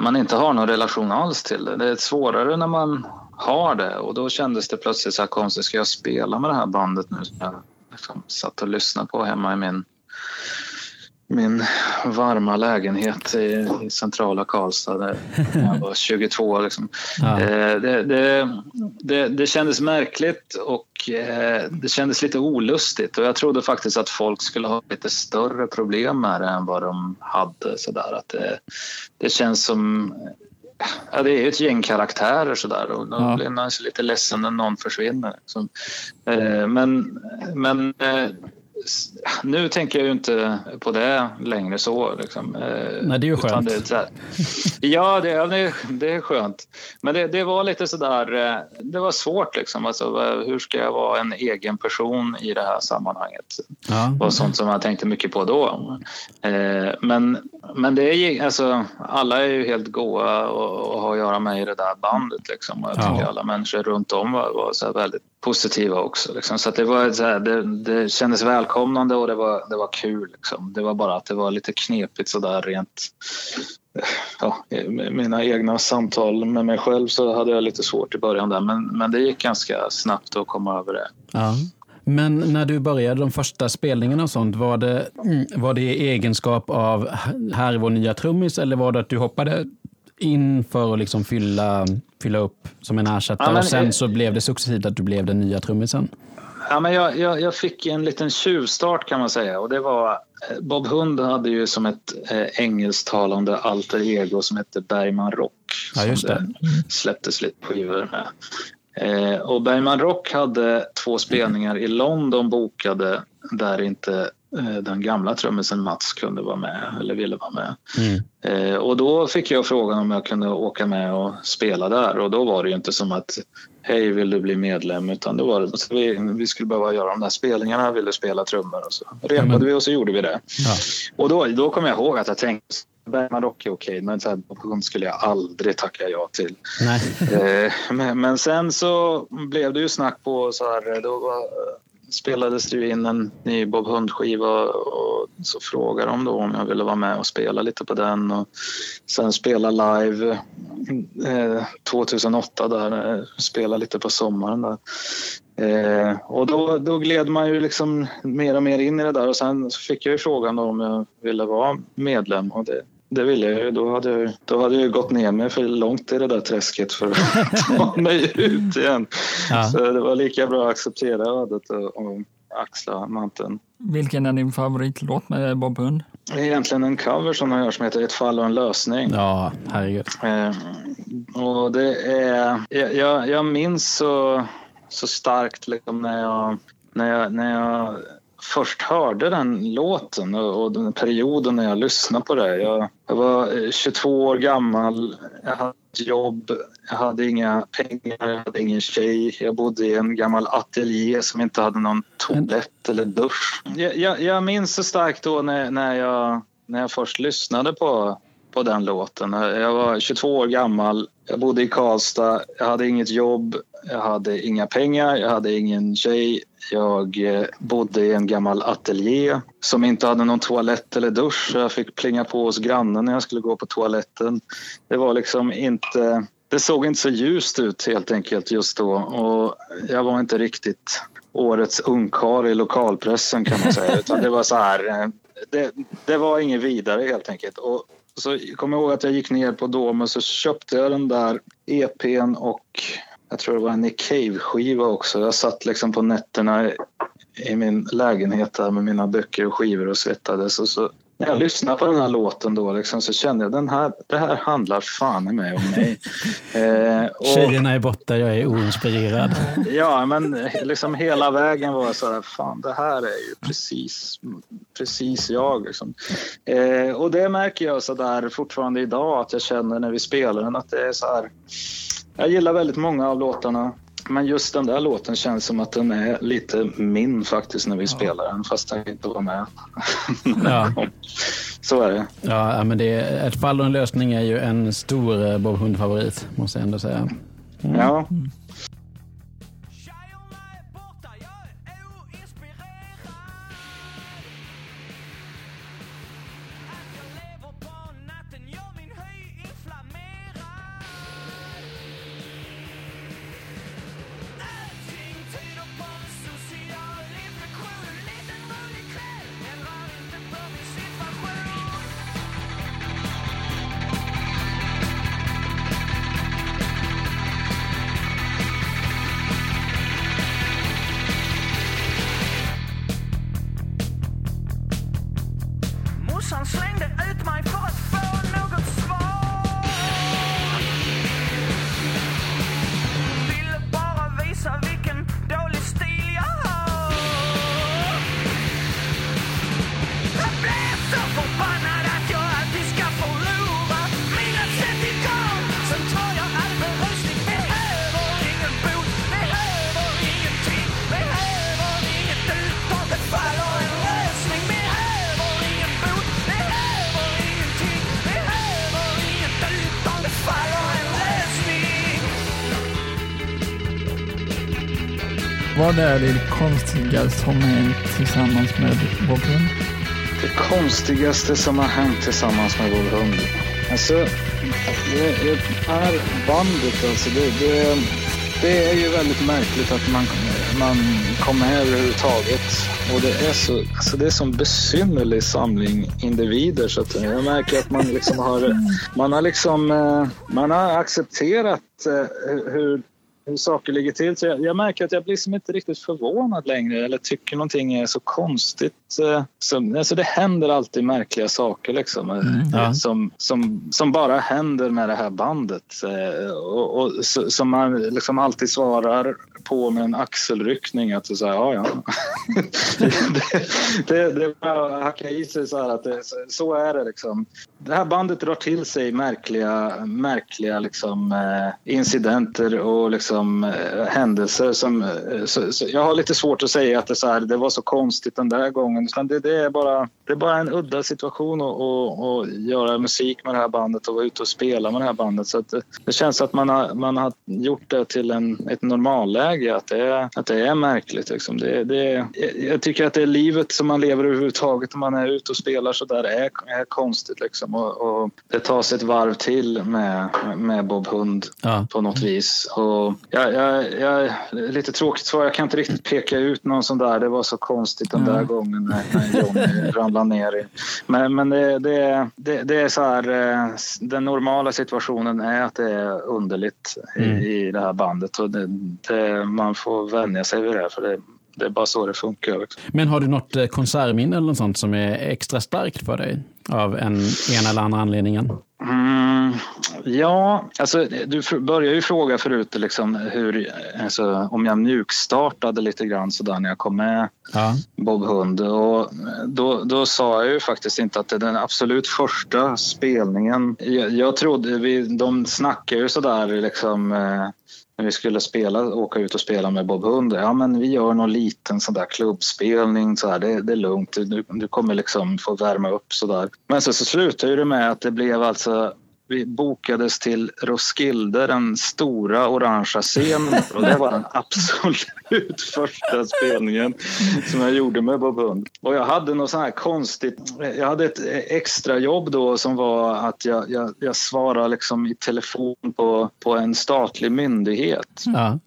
man inte har någon relation alls till det. Det är svårare när man har det, och då kändes det plötsligt så här konstigt, ska jag spela med det här bandet nu som jag liksom satt och lyssnade på hemma i min varma lägenhet i centrala Karlstad där jag var 22 liksom. Ja. Det kändes märkligt, och det kändes lite olustigt, och jag trodde faktiskt att folk skulle ha lite större problem med det än vad de hade. Så där, att det känns som, ja, det är ju ett gäng karaktärer sådär, och då blir man lite ledsen när någon försvinner liksom. Men nu tänker jag ju inte på det längre så liksom. Nej, det är ju skönt. Ja, det är skönt. Men det var lite sådär, det var svårt liksom. Alltså, hur ska jag vara en egen person i det här sammanhanget? Ja. Och sånt som jag tänkte mycket på då. Men det är, alltså, alla är ju helt goa och har att göra med i det där bandet liksom. Jag tycker alla människor runt om var så här väldigt positiva också liksom. Så att det var så här, det kändes välkomnande, och det var kul liksom. Det var bara att det var lite knepigt så där rent, ja, mina egna samtal med mig själv, så hade jag lite svårt i början där, men det gick ganska snabbt att komma över det. Ja. Men när du började de första spelningarna och sånt, var det i egenskap av här är vår nya trummis, eller var det att du hoppade in för att liksom fylla upp som en ersättare, och sen så blev det successivt att du blev den nya trummisen? Ja, men jag fick en liten tjuvstart, kan man säga, och det var, Bob Hund hade ju som ett engelsktalande alter ego som hette Bergman Rock. Ja, just det. Som det släpptes lite skivor med. Och Bergman Rock hade 2 spelningar i London bokade där inte den gamla trummisen Mats kunde vara med eller ville vara med. Och då fick jag frågan om jag kunde åka med och spela där, och då var det ju inte som att hej, vill du bli medlem, utan då var det att vi skulle behöva göra de där spelningarna, ville spela trummor, och så repade vi och så gjorde vi det. Ja. Och då kom jag ihåg att jag tänkte, Bergman Rock är okej, men så här, hon skulle jag aldrig tacka ja till. Nej. Men sen så blev det ju snack på så här, då var, spelades det in en ny Bob Hund-skiva, och så frågade de då om jag ville vara med och spela lite på den, och sen spela live 2008 där, spela lite på sommaren där. Och då gled man ju liksom mer och mer in i det där, och sen så fick jag ju frågan om jag ville vara medlem, och det ville jag ju. Då hade jag gått ner mig för långt i det där träsket för att ta mig ut igen. Ja. Så det var lika bra att acceptera ödet och axla manteln. Vilken är din favoritlåt med Bob Hund? Det är egentligen en cover som han gör som heter Ett fall och en lösning. Ja, herregud. Och det är... Jag minns så starkt liksom när jag först hörde den låten och den perioden när jag lyssnade på det. Jag var 22 år gammal, jag hade ett jobb, jag hade inga pengar, jag hade ingen tjej, jag bodde i en gammal ateljé som inte hade någon toalett eller dusch. Jag minns så starkt då när jag först lyssnade på den låten. Jag var 22 år gammal, jag bodde i Karlstad, jag hade inget jobb, jag hade inga pengar, jag hade ingen tjej, jag bodde i en gammal ateljé som inte hade någon toalett eller dusch, så jag fick plinga på hos grannen när jag skulle gå på toaletten. Det var liksom inte det såg inte så ljust ut helt enkelt just då, och jag var inte riktigt årets ungkar i lokalpressen kan man säga, utan det var så här, det var inget vidare helt enkelt. Och så kommer jag ihåg att jag gick ner på Domen, så köpte jag den där EPn och jag tror det var en Nick Cave-skiva också. Jag satt liksom på nätterna i min lägenhet där med mina böcker och skivor och svettades. Och så när jag lyssnade på den här låten då liksom, så kände jag det här handlar fan i mig om mig. Och, tjejerna är borta, jag är oinspirerad. Ja, men liksom hela vägen var jag så här, fan det här är ju precis jag liksom. Och det märker jag så där fortfarande idag, att jag känner när vi spelar den att det är så här. Jag gillar väldigt många av låtarna, men just den där låten känns som att den är lite min faktiskt när vi spelar den, fast jag inte var med. Ja. Så är det. Ja, men det är ett fall och en lösning är ju en stor Bob Hund-favorit, måste jag ändå säga. Mm. Ja. Det är det konstigaste som har hänt tillsammans med Bob Hund? Det konstigaste som har hänt tillsammans med Bob Hund? Alltså, det är bandet alltså. Det är ju väldigt märkligt att man kommer här överhuvudtaget. Och det är så, alltså det är som besynnerlig samling individer, så att jag märker att man liksom har accepterat hur saker ligger till. Så jag märker att jag blir som inte riktigt förvånad längre eller tycker någonting är så konstigt. Så, alltså det händer alltid märkliga saker liksom, som bara händer med det här bandet. Och som man liksom alltid svarar på med en axelryckning att så här, ja. det bara hackar i sig så här att så är det liksom. Det här bandet drar till sig märkliga liksom incidenter och liksom händelser som så jag har lite svårt att säga att det så här, det var så konstigt den där gången, utan det är bara en udda situation och göra musik med det här bandet och vara ute och spela med det här bandet, så att det känns att man har gjort det till ett normalläge att det är märkligt liksom. Jag tycker att det är livet som man lever överhuvudtaget när man är ute och spelar så där är konstigt liksom, och det tas ett varv till med Bob Hund på något vis. Och jag lite tråkigt svar, jag kan inte riktigt peka ut någon sån där, det var så konstigt den där gången när Johnny ramlade ner i. Men det är så här, den normala situationen är att det är underligt i det här bandet, och man får vänja sig vid det här, för det är bara så det funkar liksom. Men har du något konsertminne eller något sånt som är extra starkt för dig av en eller annan anledningen? Ja, alltså du började ju fråga förut liksom hur, alltså, om jag mjukstartade lite grann så där när jag kom med Bob Hund, och då sa jag ju faktiskt inte att det är den absolut första spelningen. Jag trodde de snackade ju så där liksom när vi skulle åka ut och spela med Bob Hund. Ja, men vi gör någon liten sån där klubbspelning. Så här, det är lugnt. Du kommer liksom få värma upp så där. Men så slutar ju det med att det blev alltså vi bokades till Roskilde, den stora orangea scenen, och det var den absolut första spelningen som jag gjorde med Bob Hund. Och jag hade något sån här konstigt, jag hade ett extra jobb då som var att jag svarade liksom i telefon på en statlig myndighet. Ja.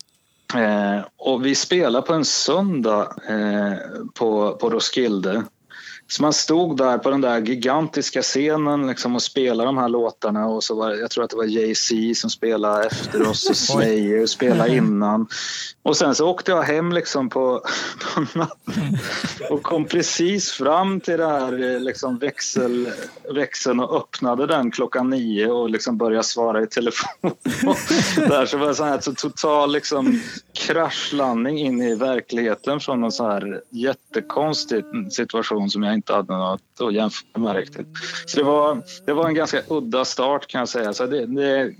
Och vi spelade på en söndag på Roskilde. Så man stod där på den där gigantiska scenen liksom och spelade de här låtarna, och så var, jag tror att det var Jay-Z som spelade efter oss och Slayer spelade innan. Och sen så åkte jag hem liksom på natten och kom precis fram till det här liksom växeln och öppnade den 9:00 och liksom började svara i telefon. Där så var det så här så total liksom kraschlandning in i verkligheten från någon så här jättekonstig situation som jag inte hade något att jämföra med riktigt. Så det var en ganska udda start kan jag säga. Så det är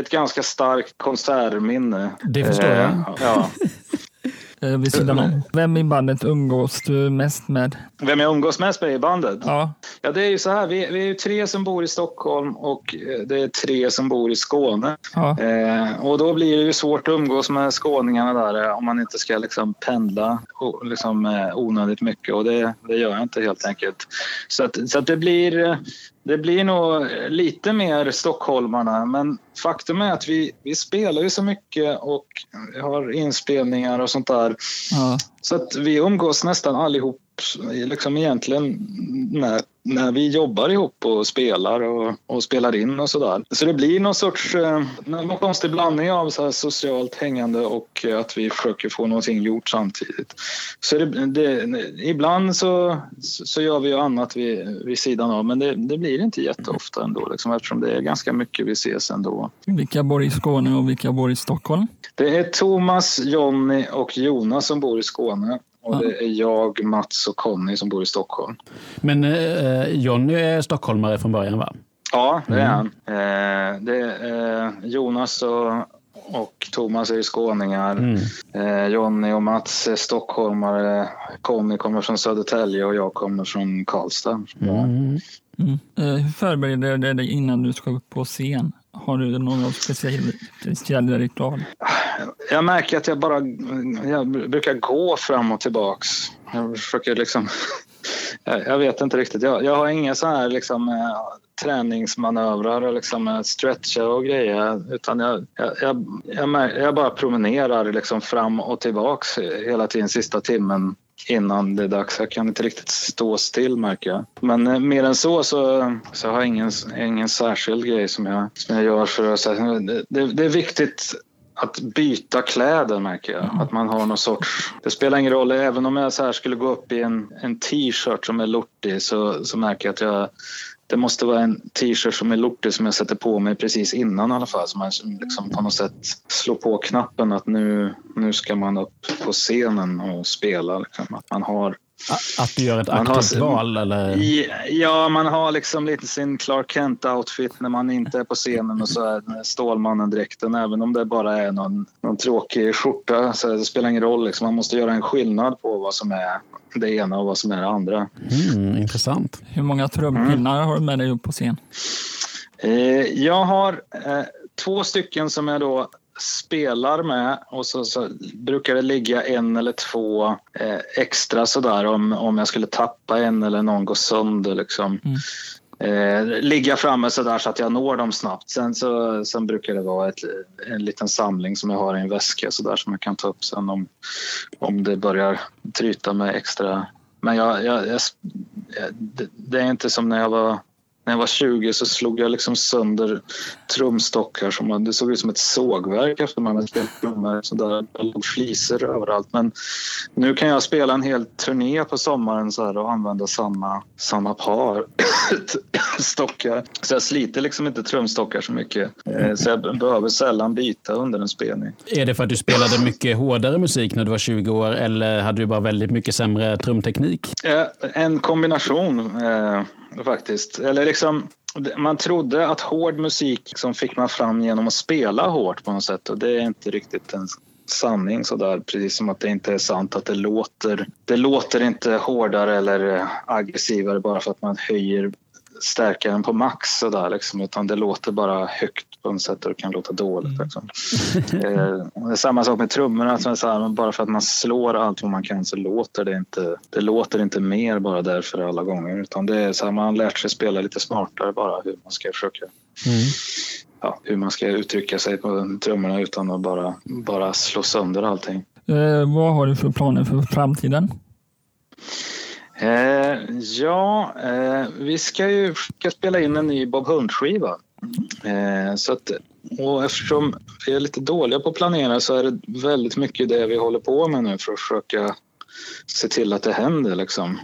ett ganska starkt konsertminne. Det förstår jag. Ja. Vid sidan om. Vem i bandet umgås du mest med? Vem jag umgås mest med i bandet? Ja. Ja, det är ju så här. Vi är ju 3 som bor i Stockholm och det är 3 som bor i Skåne. Ja. Och då blir det ju svårt att umgås med skåningarna där om man inte ska liksom pendla liksom onödigt mycket. Och det gör jag inte helt enkelt. Så att det blir nog lite mer stockholmarna, men faktum är att vi spelar ju så mycket och har inspelningar och sånt där. Ja. Så att vi umgås nästan allihop liksom egentligen när vi jobbar ihop och spelar och spelar in och sådär. Så det blir någon sorts någon konstig blandning av så här socialt hängande och att vi försöker få någonting gjort samtidigt. Så ibland så gör vi ju annat vid sidan av, men det blir inte jätteofta ändå liksom, eftersom det är ganska mycket vi ses ändå. Vilka bor i Skåne och vilka bor i Stockholm? Det är Thomas, Johnny och Jonas som bor i Skåne. Och det är jag, Mats och Conny som bor i Stockholm. Men Johnny är stockholmare från början, va? Ja, det är han. Jonas och Thomas är skåningar. Mm. Johnny och Mats är stockholmare. Conny kommer från Södertälje och jag kommer från Karlstad. Ja. Mm. Mm. Hur förbereder du dig innan du ska upp på scen? Har du någon speciell ritual? Jag märker att jag brukar gå fram och tillbaks. Jag försöker liksom jag vet inte riktigt. Jag har inga så här liksom träningsmanövrar och liksom stretcha och grejer, utan jag bara promenerar liksom fram och tillbaks hela tiden sista timmen innan det är dags. Jag kan inte riktigt stå still, märker jag. Men mer än så har jag ingen särskild grej som jag gör för att säga. Det är viktigt att byta kläder, märker jag. Att man har någon sorts... Det spelar ingen roll. Även om jag så här skulle gå upp i en t-shirt som är lortig så märker jag att det måste vara en t-shirt som är lortig som jag sätter på mig precis innan i alla fall. Så man liksom på något sätt slår på knappen att nu ska man upp på scenen och spela. Liksom. Att man har... Att du gör ett aktivt val, eller? Ja, man har liksom lite sin Clark Kent-outfit när man inte är på scenen, och så är Stålmannen-dräkten, även om det bara är någon tråkig skjorta, så det spelar ingen roll. Liksom. Man måste göra en skillnad på vad som är det ena och vad som är det andra. Mm, intressant. Hur många trumpinnar har du med dig upp på scen? Jag har 2 stycken som jag då spelar med, och så brukar det ligga 1 eller 2 extra sådär om jag skulle tappa en eller någon går sönder liksom. Ligga framme sådär så att jag når dem snabbt. Sen brukar det vara en liten samling som jag har i en väska sådär som jag kan ta upp sen om det börjar tryta med extra. Men det är inte som när jag var 20 så slog jag liksom sönder trumstockar som det såg ut som ett sågverk efter man hade spelat trummor så där, och fliser överallt. Men nu kan jag spela en hel turné på sommaren så här och använda samma par stockar. Så jag sliter liksom inte trumstockar så mycket. Så jag behöver sällan byta under en spelning. Är det för att du spelade mycket hårdare musik när du var 20 år, eller hade du bara väldigt mycket sämre trumteknik? En kombination faktiskt. Eller liksom, man trodde att hård musik liksom fick man fram genom att spela hårt på något sätt, och det är inte riktigt en sanning sådär, precis som att det inte är sant att det låter inte hårdare eller aggressivare bara för att man höjer stärkaren på max så där liksom, utan det låter bara högt på något sätt och det kan låta dåligt liksom. Det är samma sak med trummorna, så här, bara för att man slår allt vad man kan så låter det inte, det låter inte mer bara därför alla gånger, utan det är så här, man har lärt sig spela lite smartare bara hur man ska försöka ja, hur man ska uttrycka sig på trummorna utan att bara slå sönder allting. Vad har du för planer för framtiden? Vi ska ju spela in en ny Bob Hund-skiva. Så att, och eftersom vi är lite dåliga på att planera så är det väldigt mycket det vi håller på med nu för att försöka se till att det händer liksom.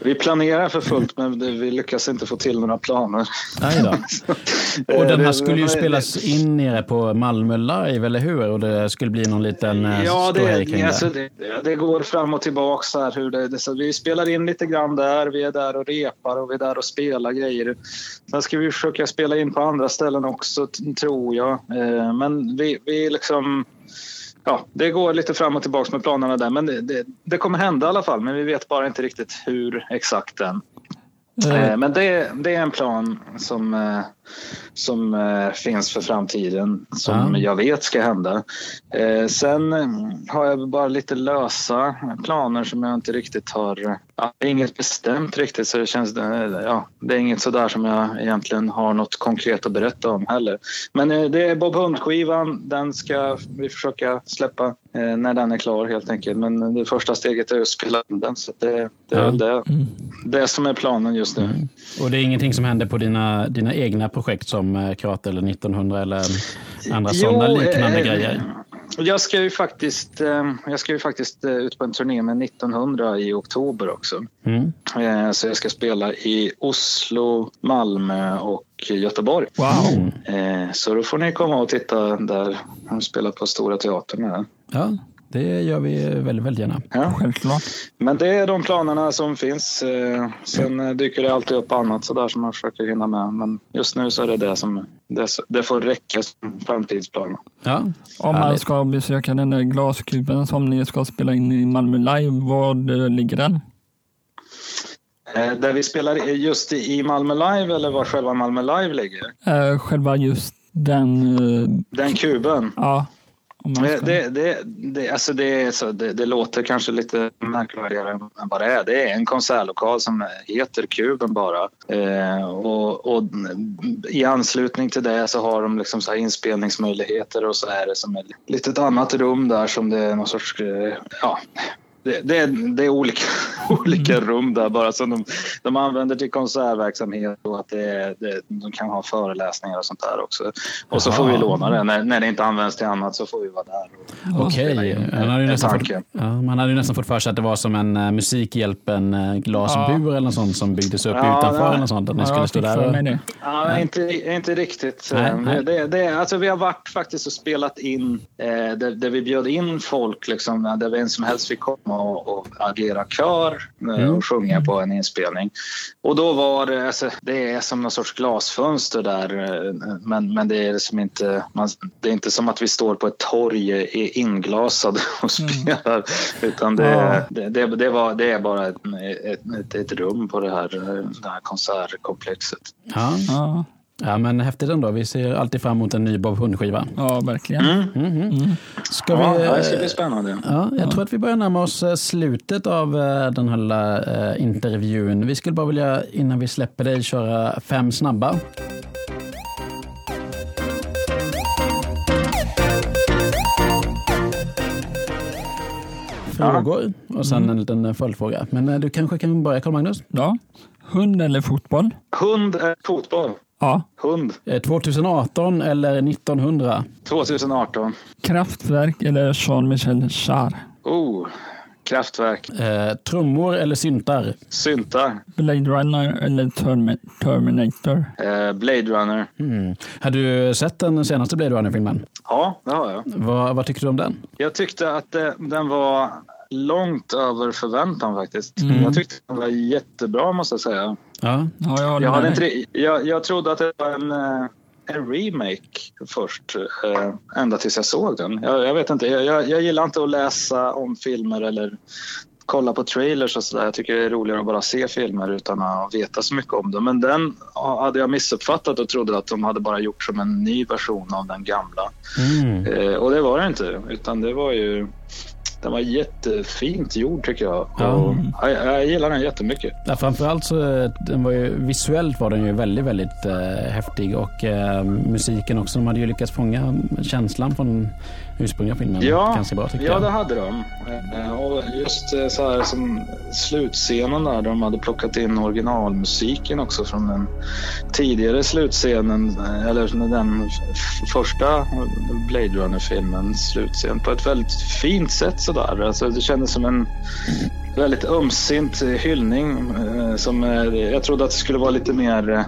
Vi planerar för fullt men vi lyckas inte få till några planer. Nej då. Och den här skulle ju spelas in nere på Malmö Live, eller hur? Och det skulle bli någon liten det går fram och tillbaka så här, så vi spelar in lite grann där, vi är där och repar och vi är där och spelar grejer. Sen ska vi försöka spela in på andra ställen också, tror jag. Men vi liksom... Ja, det går lite fram och tillbaka med planerna där, men det kommer hända i alla fall, men vi vet bara inte riktigt hur exakt än. Men det är en plan som finns för framtiden som jag vet ska hända. Sen har jag bara lite lösa planer som jag inte riktigt har, inget bestämt riktigt, så det känns, det är inget sådär som jag egentligen har något konkret att berätta om heller. Men det är Bob Hund-skivan, den ska vi försöka släppa när den är klar helt enkelt, men det första steget är att spela den, så det är det som är planen just nu. Och det är ingenting som händer på dina egna projekt som Krater eller 1900 eller andra sådana liknande grejer? Jag ska ju faktiskt ut på en turné med 1900 i oktober också. Så jag ska spela i Oslo, Malmö och Göteborg. Wow. Så då får ni komma och titta där. De spelar på Stora Teatern här. Ja, det gör vi väldigt, väldigt gärna. Ja. Självklart. Men det är de planerna som finns. Sen dyker det alltid upp annat så där som man försöker hinna med. Men just nu så är det som... Det får räcka som framtidsplaner. Ja. Om man ska besöka den där glaskuben som ni ska spela in i Malmö Live, var ligger den? Där vi spelar just i Malmö Live, eller var själva Malmö Live ligger? Själva just den kuben. Ja. Det låter kanske lite märkvärdigare än vad det är. Det är en konsertlokal som heter Kuben bara. Och i anslutning till det så har de liksom så här inspelningsmöjligheter, och så är det som ett litet annat rum där som det är någon sorts... Det är olika rum där bara som de använder till konsertverksamhet, och att de kan ha föreläsningar och sånt där också. Och så får vi låna det. När det inte används till annat så får vi vara där. Okej. Man hade ju nästan fått för sig att det var som en Musikhjälpen glasbur eller något sånt som byggdes upp utanför eller något sånt. Att ni skulle stå där. Ja, inte riktigt. Nej. Vi har varit faktiskt och spelat in där vi bjöd in folk liksom, där vem som helst fick komma och agera kör och sjunga på en inspelning. Och då var det, det är som någon sorts glasfönster där, men det är liksom inte, det är inte som att vi står på ett torg är inglasade och spelar, utan det är bara ett rum på det här konsertkomplexet. Ja, men häftigt ändå. Vi ser alltid fram emot en ny Bob Hund-skiva. Ja, verkligen. Det ska bli spännande. Ja, jag tror att vi börjar närma oss slutet av den här intervjun. Vi skulle bara vilja, innan vi släpper dig, köra 5 snabba. Frågor och sen en liten följdfråga. Men du kanske kan börja, Carl-Magnus? Ja. Hund eller fotboll? Hund är fotboll. Ja. Hund. 2018 eller 1900? 2018. Kraftverk eller Jean-Michel Jarre? Kraftverk. Trummor eller syntar? Syntar. Blade Runner eller Terminator? Blade Runner. Har du sett den senaste Blade Runner-filmen? Ja, det har jag. Vad tyckte du om den? Jag tyckte att den var... långt över förväntan faktiskt. Jag tyckte det var jättebra, måste jag säga. Jag trodde att det var en remake först, ända tills jag såg den. Jag vet inte, jag gillar inte att läsa om filmer eller kolla på trailers och sådär. Jag tycker det är roligare att bara se filmer utan att veta så mycket om dem. Men den hade jag missuppfattat och trodde att de hade bara gjort som en ny version av den gamla. Mm. Och det var det inte. Utan det var ju... Den var jättefint gjord tycker jag. Mm. Jag gillar den jättemycket. Ja, framförallt så den var ju, visuellt var den ju väldigt, väldigt häftig. Och musiken också. De hade ju lyckats fånga känslan från ursprungliga filmen. Ja, ganska bra, tycker jag. Det hade de. Och just så här som slutscenen där. De hade plockat in originalmusiken också från den tidigare slutscenen. Eller den första Blade Runner-filmen. Slutscen på ett väldigt fint sätt. Sådär. Alltså, det kändes som en väldigt ömsint hyllning som jag trodde att det skulle vara lite mer.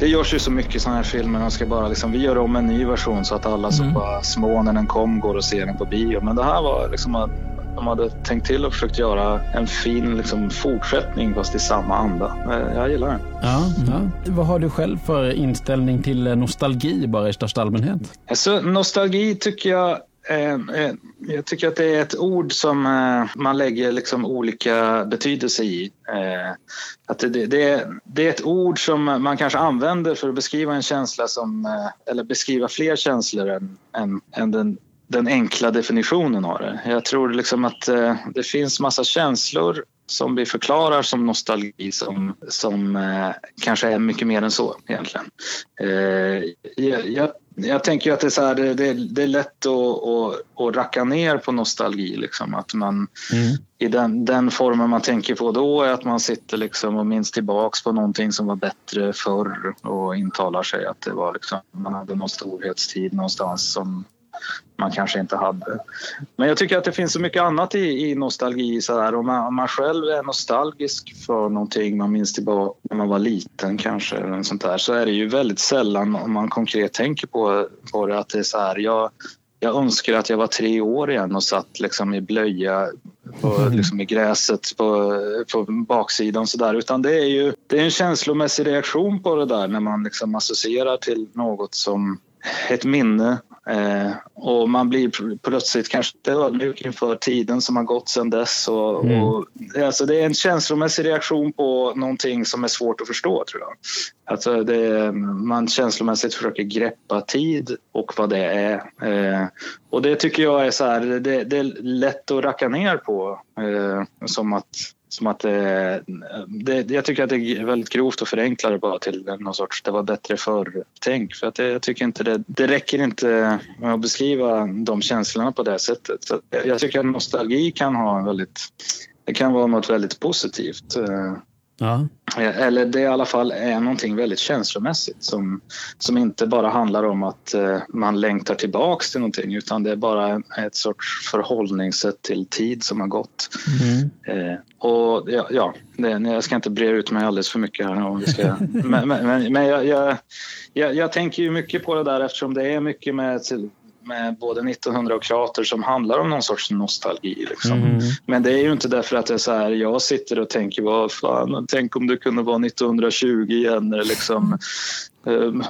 Det görs ju så mycket sådana här filmer, man ska bara liksom, vi gör om en ny version så att alla som var små när den kom går och ser den på bio. Men det här var liksom att de hade tänkt till och försökt göra en fin liksom, fortsättning fast i samma anda. Jag gillar den. Ja. Vad har du själv för inställning till nostalgi bara i största allmänhet? Alltså, nostalgi tycker jag tycker att det är ett ord som man lägger liksom olika betydelse i. Att det är ett ord som man kanske använder för att beskriva en känsla som, eller beskriva fler känslor än den enkla definitionen av det. Jag tror liksom att det finns massa känslor som vi förklarar som nostalgi som kanske är mycket mer än så egentligen. Jag tänker ju att det är, så här, det är lätt att racka ner på nostalgi. Liksom. Att man, i den formen man tänker på då är att man sitter liksom och minns tillbaks på någonting som var bättre förr och intalar sig att det var liksom, man hade någon storhetstid någonstans som man kanske inte hade. Men jag tycker att det finns så mycket annat i nostalgi. Så här. Om man själv är nostalgisk för någonting man minns tillbaka när man var liten kanske, eller sånt där, så är det ju väldigt sällan om man konkret tänker på det att det är så här. Jag önskar att jag var 3 år igen och satt liksom i blöja liksom i gräset på baksidan så där, utan det är en känslomässig reaktion på det där när man liksom associerar till något som ett minne. Och man blir plötsligt kanske ödmjuk inför tiden som har gått sedan dess och alltså det är en känslomässig reaktion på någonting som är svårt att förstå, tror jag. Alltså man känslomässigt försöker greppa tid och vad det är, och det tycker jag är så här, det är lätt att racka ner på, som att jag tycker att det är väldigt grovt och förenklar det bara till någon sorts det var bättre förr tänk, för att jag tycker inte det räcker inte att beskriva de känslorna på det sättet. Så jag tycker att nostalgi kan ha det kan vara något väldigt positivt. Ja. Eller det i alla fall är någonting väldigt känslomässigt som inte bara handlar om att man längtar tillbaks till någonting, utan det är bara ett sorts förhållningssätt till tid som har gått. Och jag ska inte bre ut mig alldeles för mycket här om vi ska, men jag tänker ju mycket på det där eftersom det är mycket med både 1900 och Krater som handlar om någon sorts nostalgi liksom. Men det är ju inte därför att det är så här, jag sitter och tänker vad fan, tänk om det kunde vara 1920 igen liksom,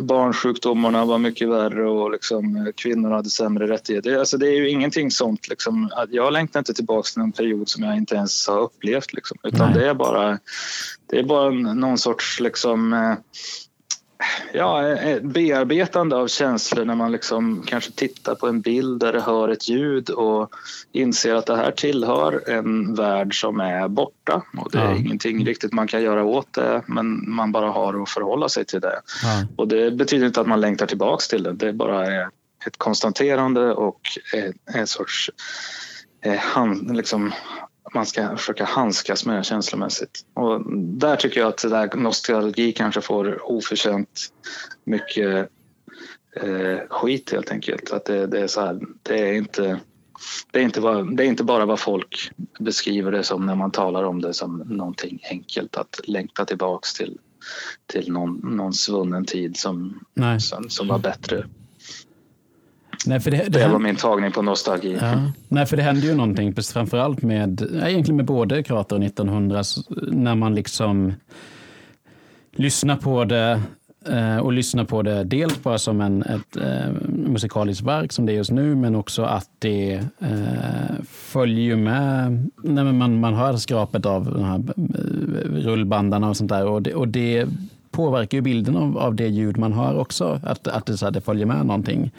barnsjukdomarna var mycket värre och liksom, kvinnor hade sämre rättigheter. Alltså, det är ju ingenting sånt liksom, att jag längtar inte tillbaka till en period som jag inte ens har upplevt liksom, utan det är bara någon sorts liksom, bearbetande av känslor när man liksom kanske tittar på en bild eller hör ett ljud och inser att det här tillhör en värld som är borta och det är ingenting riktigt man kan göra åt det, men man bara har att förhålla sig till det. Och det betyder inte att man längtar tillbaks till det, det är bara ett konstaterande och en sorts liksom, man ska försöka handskas med det känslomässigt. Och där tycker jag att det där nostalgi kanske får oförtjänt mycket skit helt enkelt. Att det är så här, det är inte bara vad folk beskriver det som när man talar om det som någonting enkelt att längta tillbaks till någon svunnen tid som var bättre. Nej, för det var min tagning på nostalgi. Ja. Nej, för det hände ju någonting framförallt med både Krater och 1900 när man liksom lyssnar på det och lyssna på det dels bara som ett musikaliskt verk som det är just nu, men också att det följer med. Nej, men man hör skrapet av de här rullbandarna och sånt där, och det påverkar ju bilden av det ljud man hör också, att det, så här, det följer med någonting.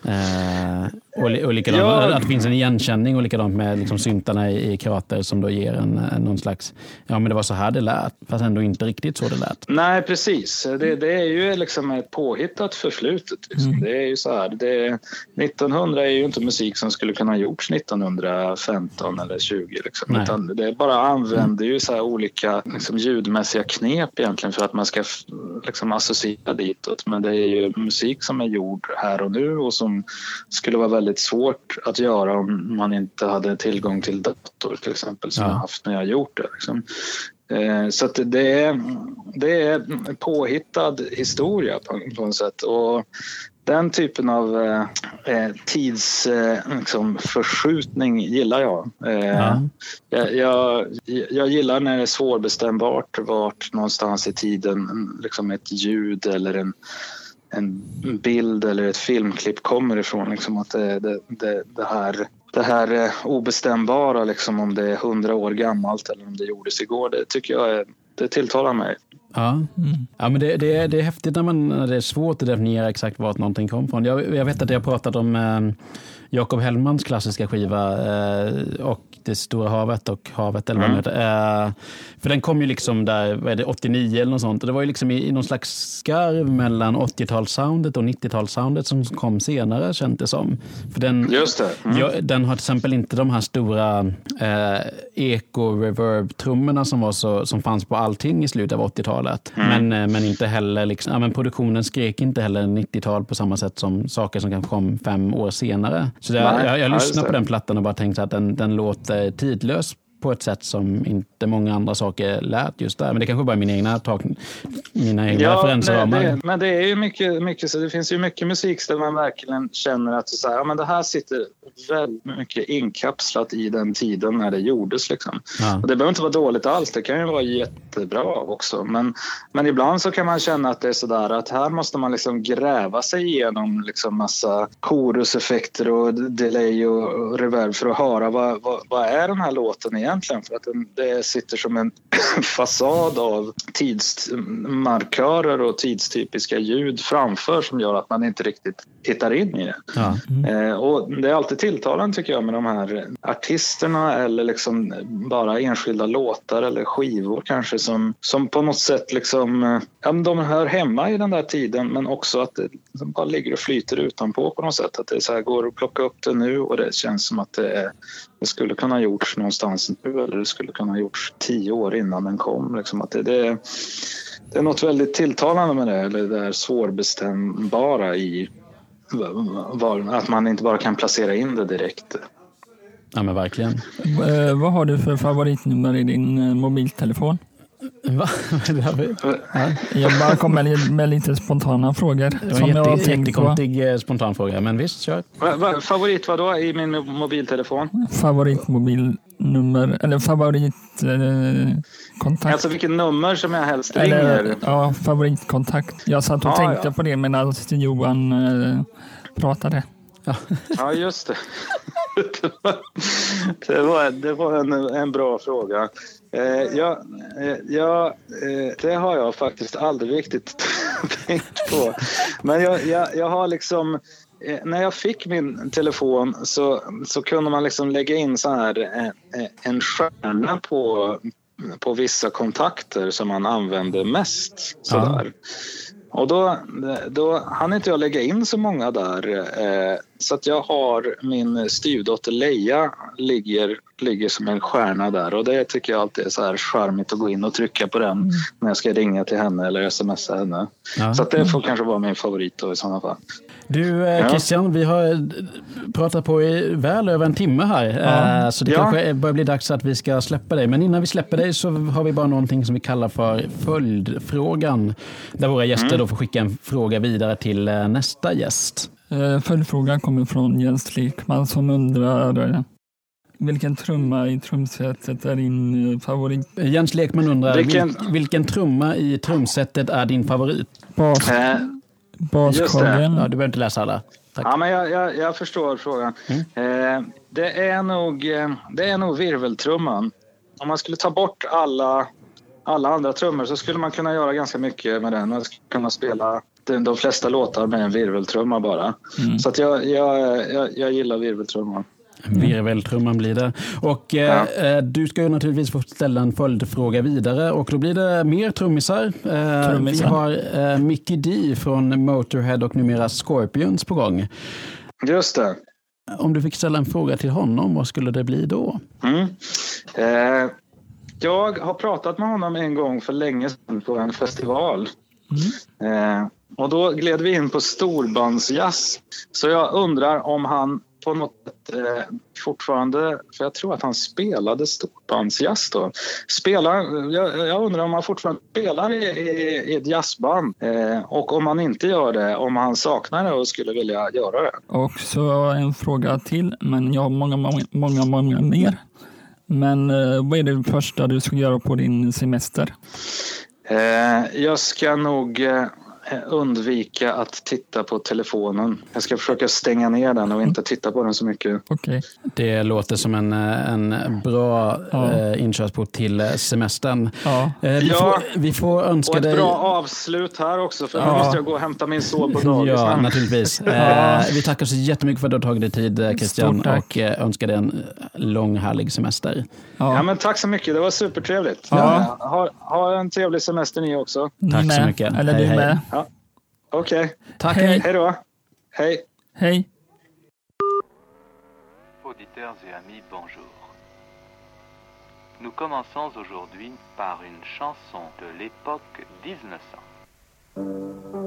Och likadant, att det finns en igenkänning, och likadant med liksom syntarna i Krater som då ger en någon slags, ja men det var så här det lät, fast ändå inte riktigt så det lät. Nej, precis. Det är ju liksom ett påhittat förflutet. Liksom. Mm. Det är ju så här, 1900 är ju inte musik som skulle kunna ha gjorts 1915 eller 20 liksom. Utan det bara använder ju så här olika liksom, ljudmässiga knep egentligen för att man ska liksom associera ditåt, men det är ju musik som är gjord här och nu och som skulle vara väldigt svårt att göra om man inte hade tillgång till dator till exempel, som jag haft när jag gjort det liksom. Så att det är en påhittad historia på något sätt, och den typen av liksom, förskjutning gillar jag. Jag gillar när det är svårbestämbart vart någonstans i tiden liksom ett ljud eller en bild eller ett filmklipp kommer ifrån. Liksom, att det här obestämbara, liksom, om det är 100 år gammalt eller om det gjordes igår, det tycker jag det tilltalar mig. Ja, men det är häftigt när det är svårt att definiera exakt vart någonting kom från. Jag vet att jag pratat om Jakob Hellmans klassiska skiva och Det stora havet och Havet eller vad det heter. För den kom ju liksom där, vad är det, 89 eller något sånt. Och det var ju liksom i någon slags skarv mellan 80-talssoundet och 90-talssoundet som kom senare, kändes det som. För den, just det. Mm. Den har till exempel inte de här stora eco-reverb-trummorna som fanns på allting i slutet av 80-talet. Mm. Men inte heller liksom, ja, men produktionen skrek inte heller 90-tal på samma sätt som saker som kanske kom 5 år senare. Så jag lyssnade på den plattan och bara tänkte att den låter tidlös på ett sätt som inte många andra saker lät just där, men det kanske bara är mina egna referensramar. Men det är ju mycket så det finns ju mycket musik där man verkligen känner att så här, ja, men det här sitter väldigt mycket inkapslat i den tiden när det gjordes liksom. Ja. Och det behöver inte vara dåligt alls, det kan ju vara jättebra också, men ibland så kan man känna att det är så där att här måste man liksom gräva sig igenom liksom massa choruseffekter och delay och reverb för att höra vad är den här låten igen? För att det sitter som en fasad av tidsmarkörer och tidstypiska ljud framför som gör att man inte riktigt hittar in i det. Ja. Mm. Och det är alltid tilltalande tycker jag med de här artisterna eller liksom bara enskilda låtar eller skivor kanske som på något sätt liksom, ja, de hör hemma i den där tiden, men också att det liksom bara ligger och flyter utanpå på något sätt. Att det så här går att plocka upp det nu och det känns som att det skulle kunna ha gjorts någonstans nu eller det skulle kunna ha gjorts 10 år innan den kom. Liksom, att det är något väldigt tilltalande med det, eller det är svårbestämbara i att man inte bara kan placera in det direkt. Ja, men verkligen. Vad har du för favoritnummer i din mobiltelefon? Va? Jag bara kom med lite spontana frågor. Det var en jättekontig spontan fråga, men visst, kör. Favorit vad då i min mobiltelefon? Favoritmobilnummer, eller favoritkontakt. Alltså vilket nummer som jag helst ringer. Eller, ja, favoritkontakt. Jag satt och tänkte på det medan Johan pratade. Ja. Ja, just det. Det var en bra fråga. Det har jag faktiskt aldrig riktigt tänkt på. Men jag har liksom, när jag fick min telefon så kunde man liksom lägga in så här en stjärna på vissa kontakter som man använde mest så där. Och då hann inte jag lägga in så många där, så att jag har min styvdotter Leia ligger som en stjärna där, och det tycker jag alltid är så här charmigt att gå in och trycka på den när jag ska ringa till henne eller smsa henne. Ja. Så att det får kanske vara min favorit då i sådana fall. Du Christian, vi har pratat på i väl över en timme här, så det kanske börjar bli dags att vi ska släppa dig. Men innan vi släpper dig så har vi bara någonting som vi kallar för följdfrågan, där våra gäster då får skicka en fråga vidare till nästa gäst. Följdfrågan kommer från Jens Lekman som undrar: vilken trumma i trumsetet är din favorit? Jens Lekman undrar vilken trumma i trumsetet är din favorit? Bas. Baskorgen. Ja, du behöver inte läsa alla. Tack. Ja, men jag förstår frågan. Mm. Det är nog virveltrumman. Om man skulle ta bort alla andra trummor så skulle man kunna göra ganska mycket med den. Man skulle kunna spela de flesta låtar med en virveltrumma bara. Mm. Så att jag gillar virveltrumman. Virveltrumman blir det. Och ja. Du ska ju naturligtvis få ställa en följdfråga vidare. Och då blir det mer trummisar. Vi har Mickey D från Motorhead och numera Scorpions på gång. Just det. Om du fick ställa en fråga till honom, vad skulle det bli då? Mm. Jag har pratat med honom en gång för länge sedan på en festival. Mm. Och då gled vi in på storbandsjazz. Så jag undrar om han på något sätt fortfarande, för jag tror att han spelade storbandsjazz då. Jag undrar om han fortfarande spelar i ett jazzband och om han inte gör det, om han saknar det och skulle vilja göra det. Och så en fråga till, men jag har många mer. Men vad är det första du ska göra på din semester? Jag ska nog undvika att titta på telefonen. Jag ska försöka stänga ner den och inte titta på den så mycket. Okay. Det låter som en bra inkörsport till semestern. Ja. Vi får önska dig... Och ett bra avslut här också, för nu måste jag gå och hämta min son på dagis. Ja, naturligtvis. Vi tackar så jättemycket för att du har tagit dig tid, Christian, och önskar dig en lång, härlig semester. Ja. Ja, men tack så mycket. Det var supertrevligt. Ja. Ha en trevlig semester ni också. Tack så mycket. Eller hej, du med. Ja. Okej. Okay. Tack. Hej då. Hej. Hej. Auditeurs et amis, bonjour. Nous commençons aujourd'hui par une chanson de l'époque 1900.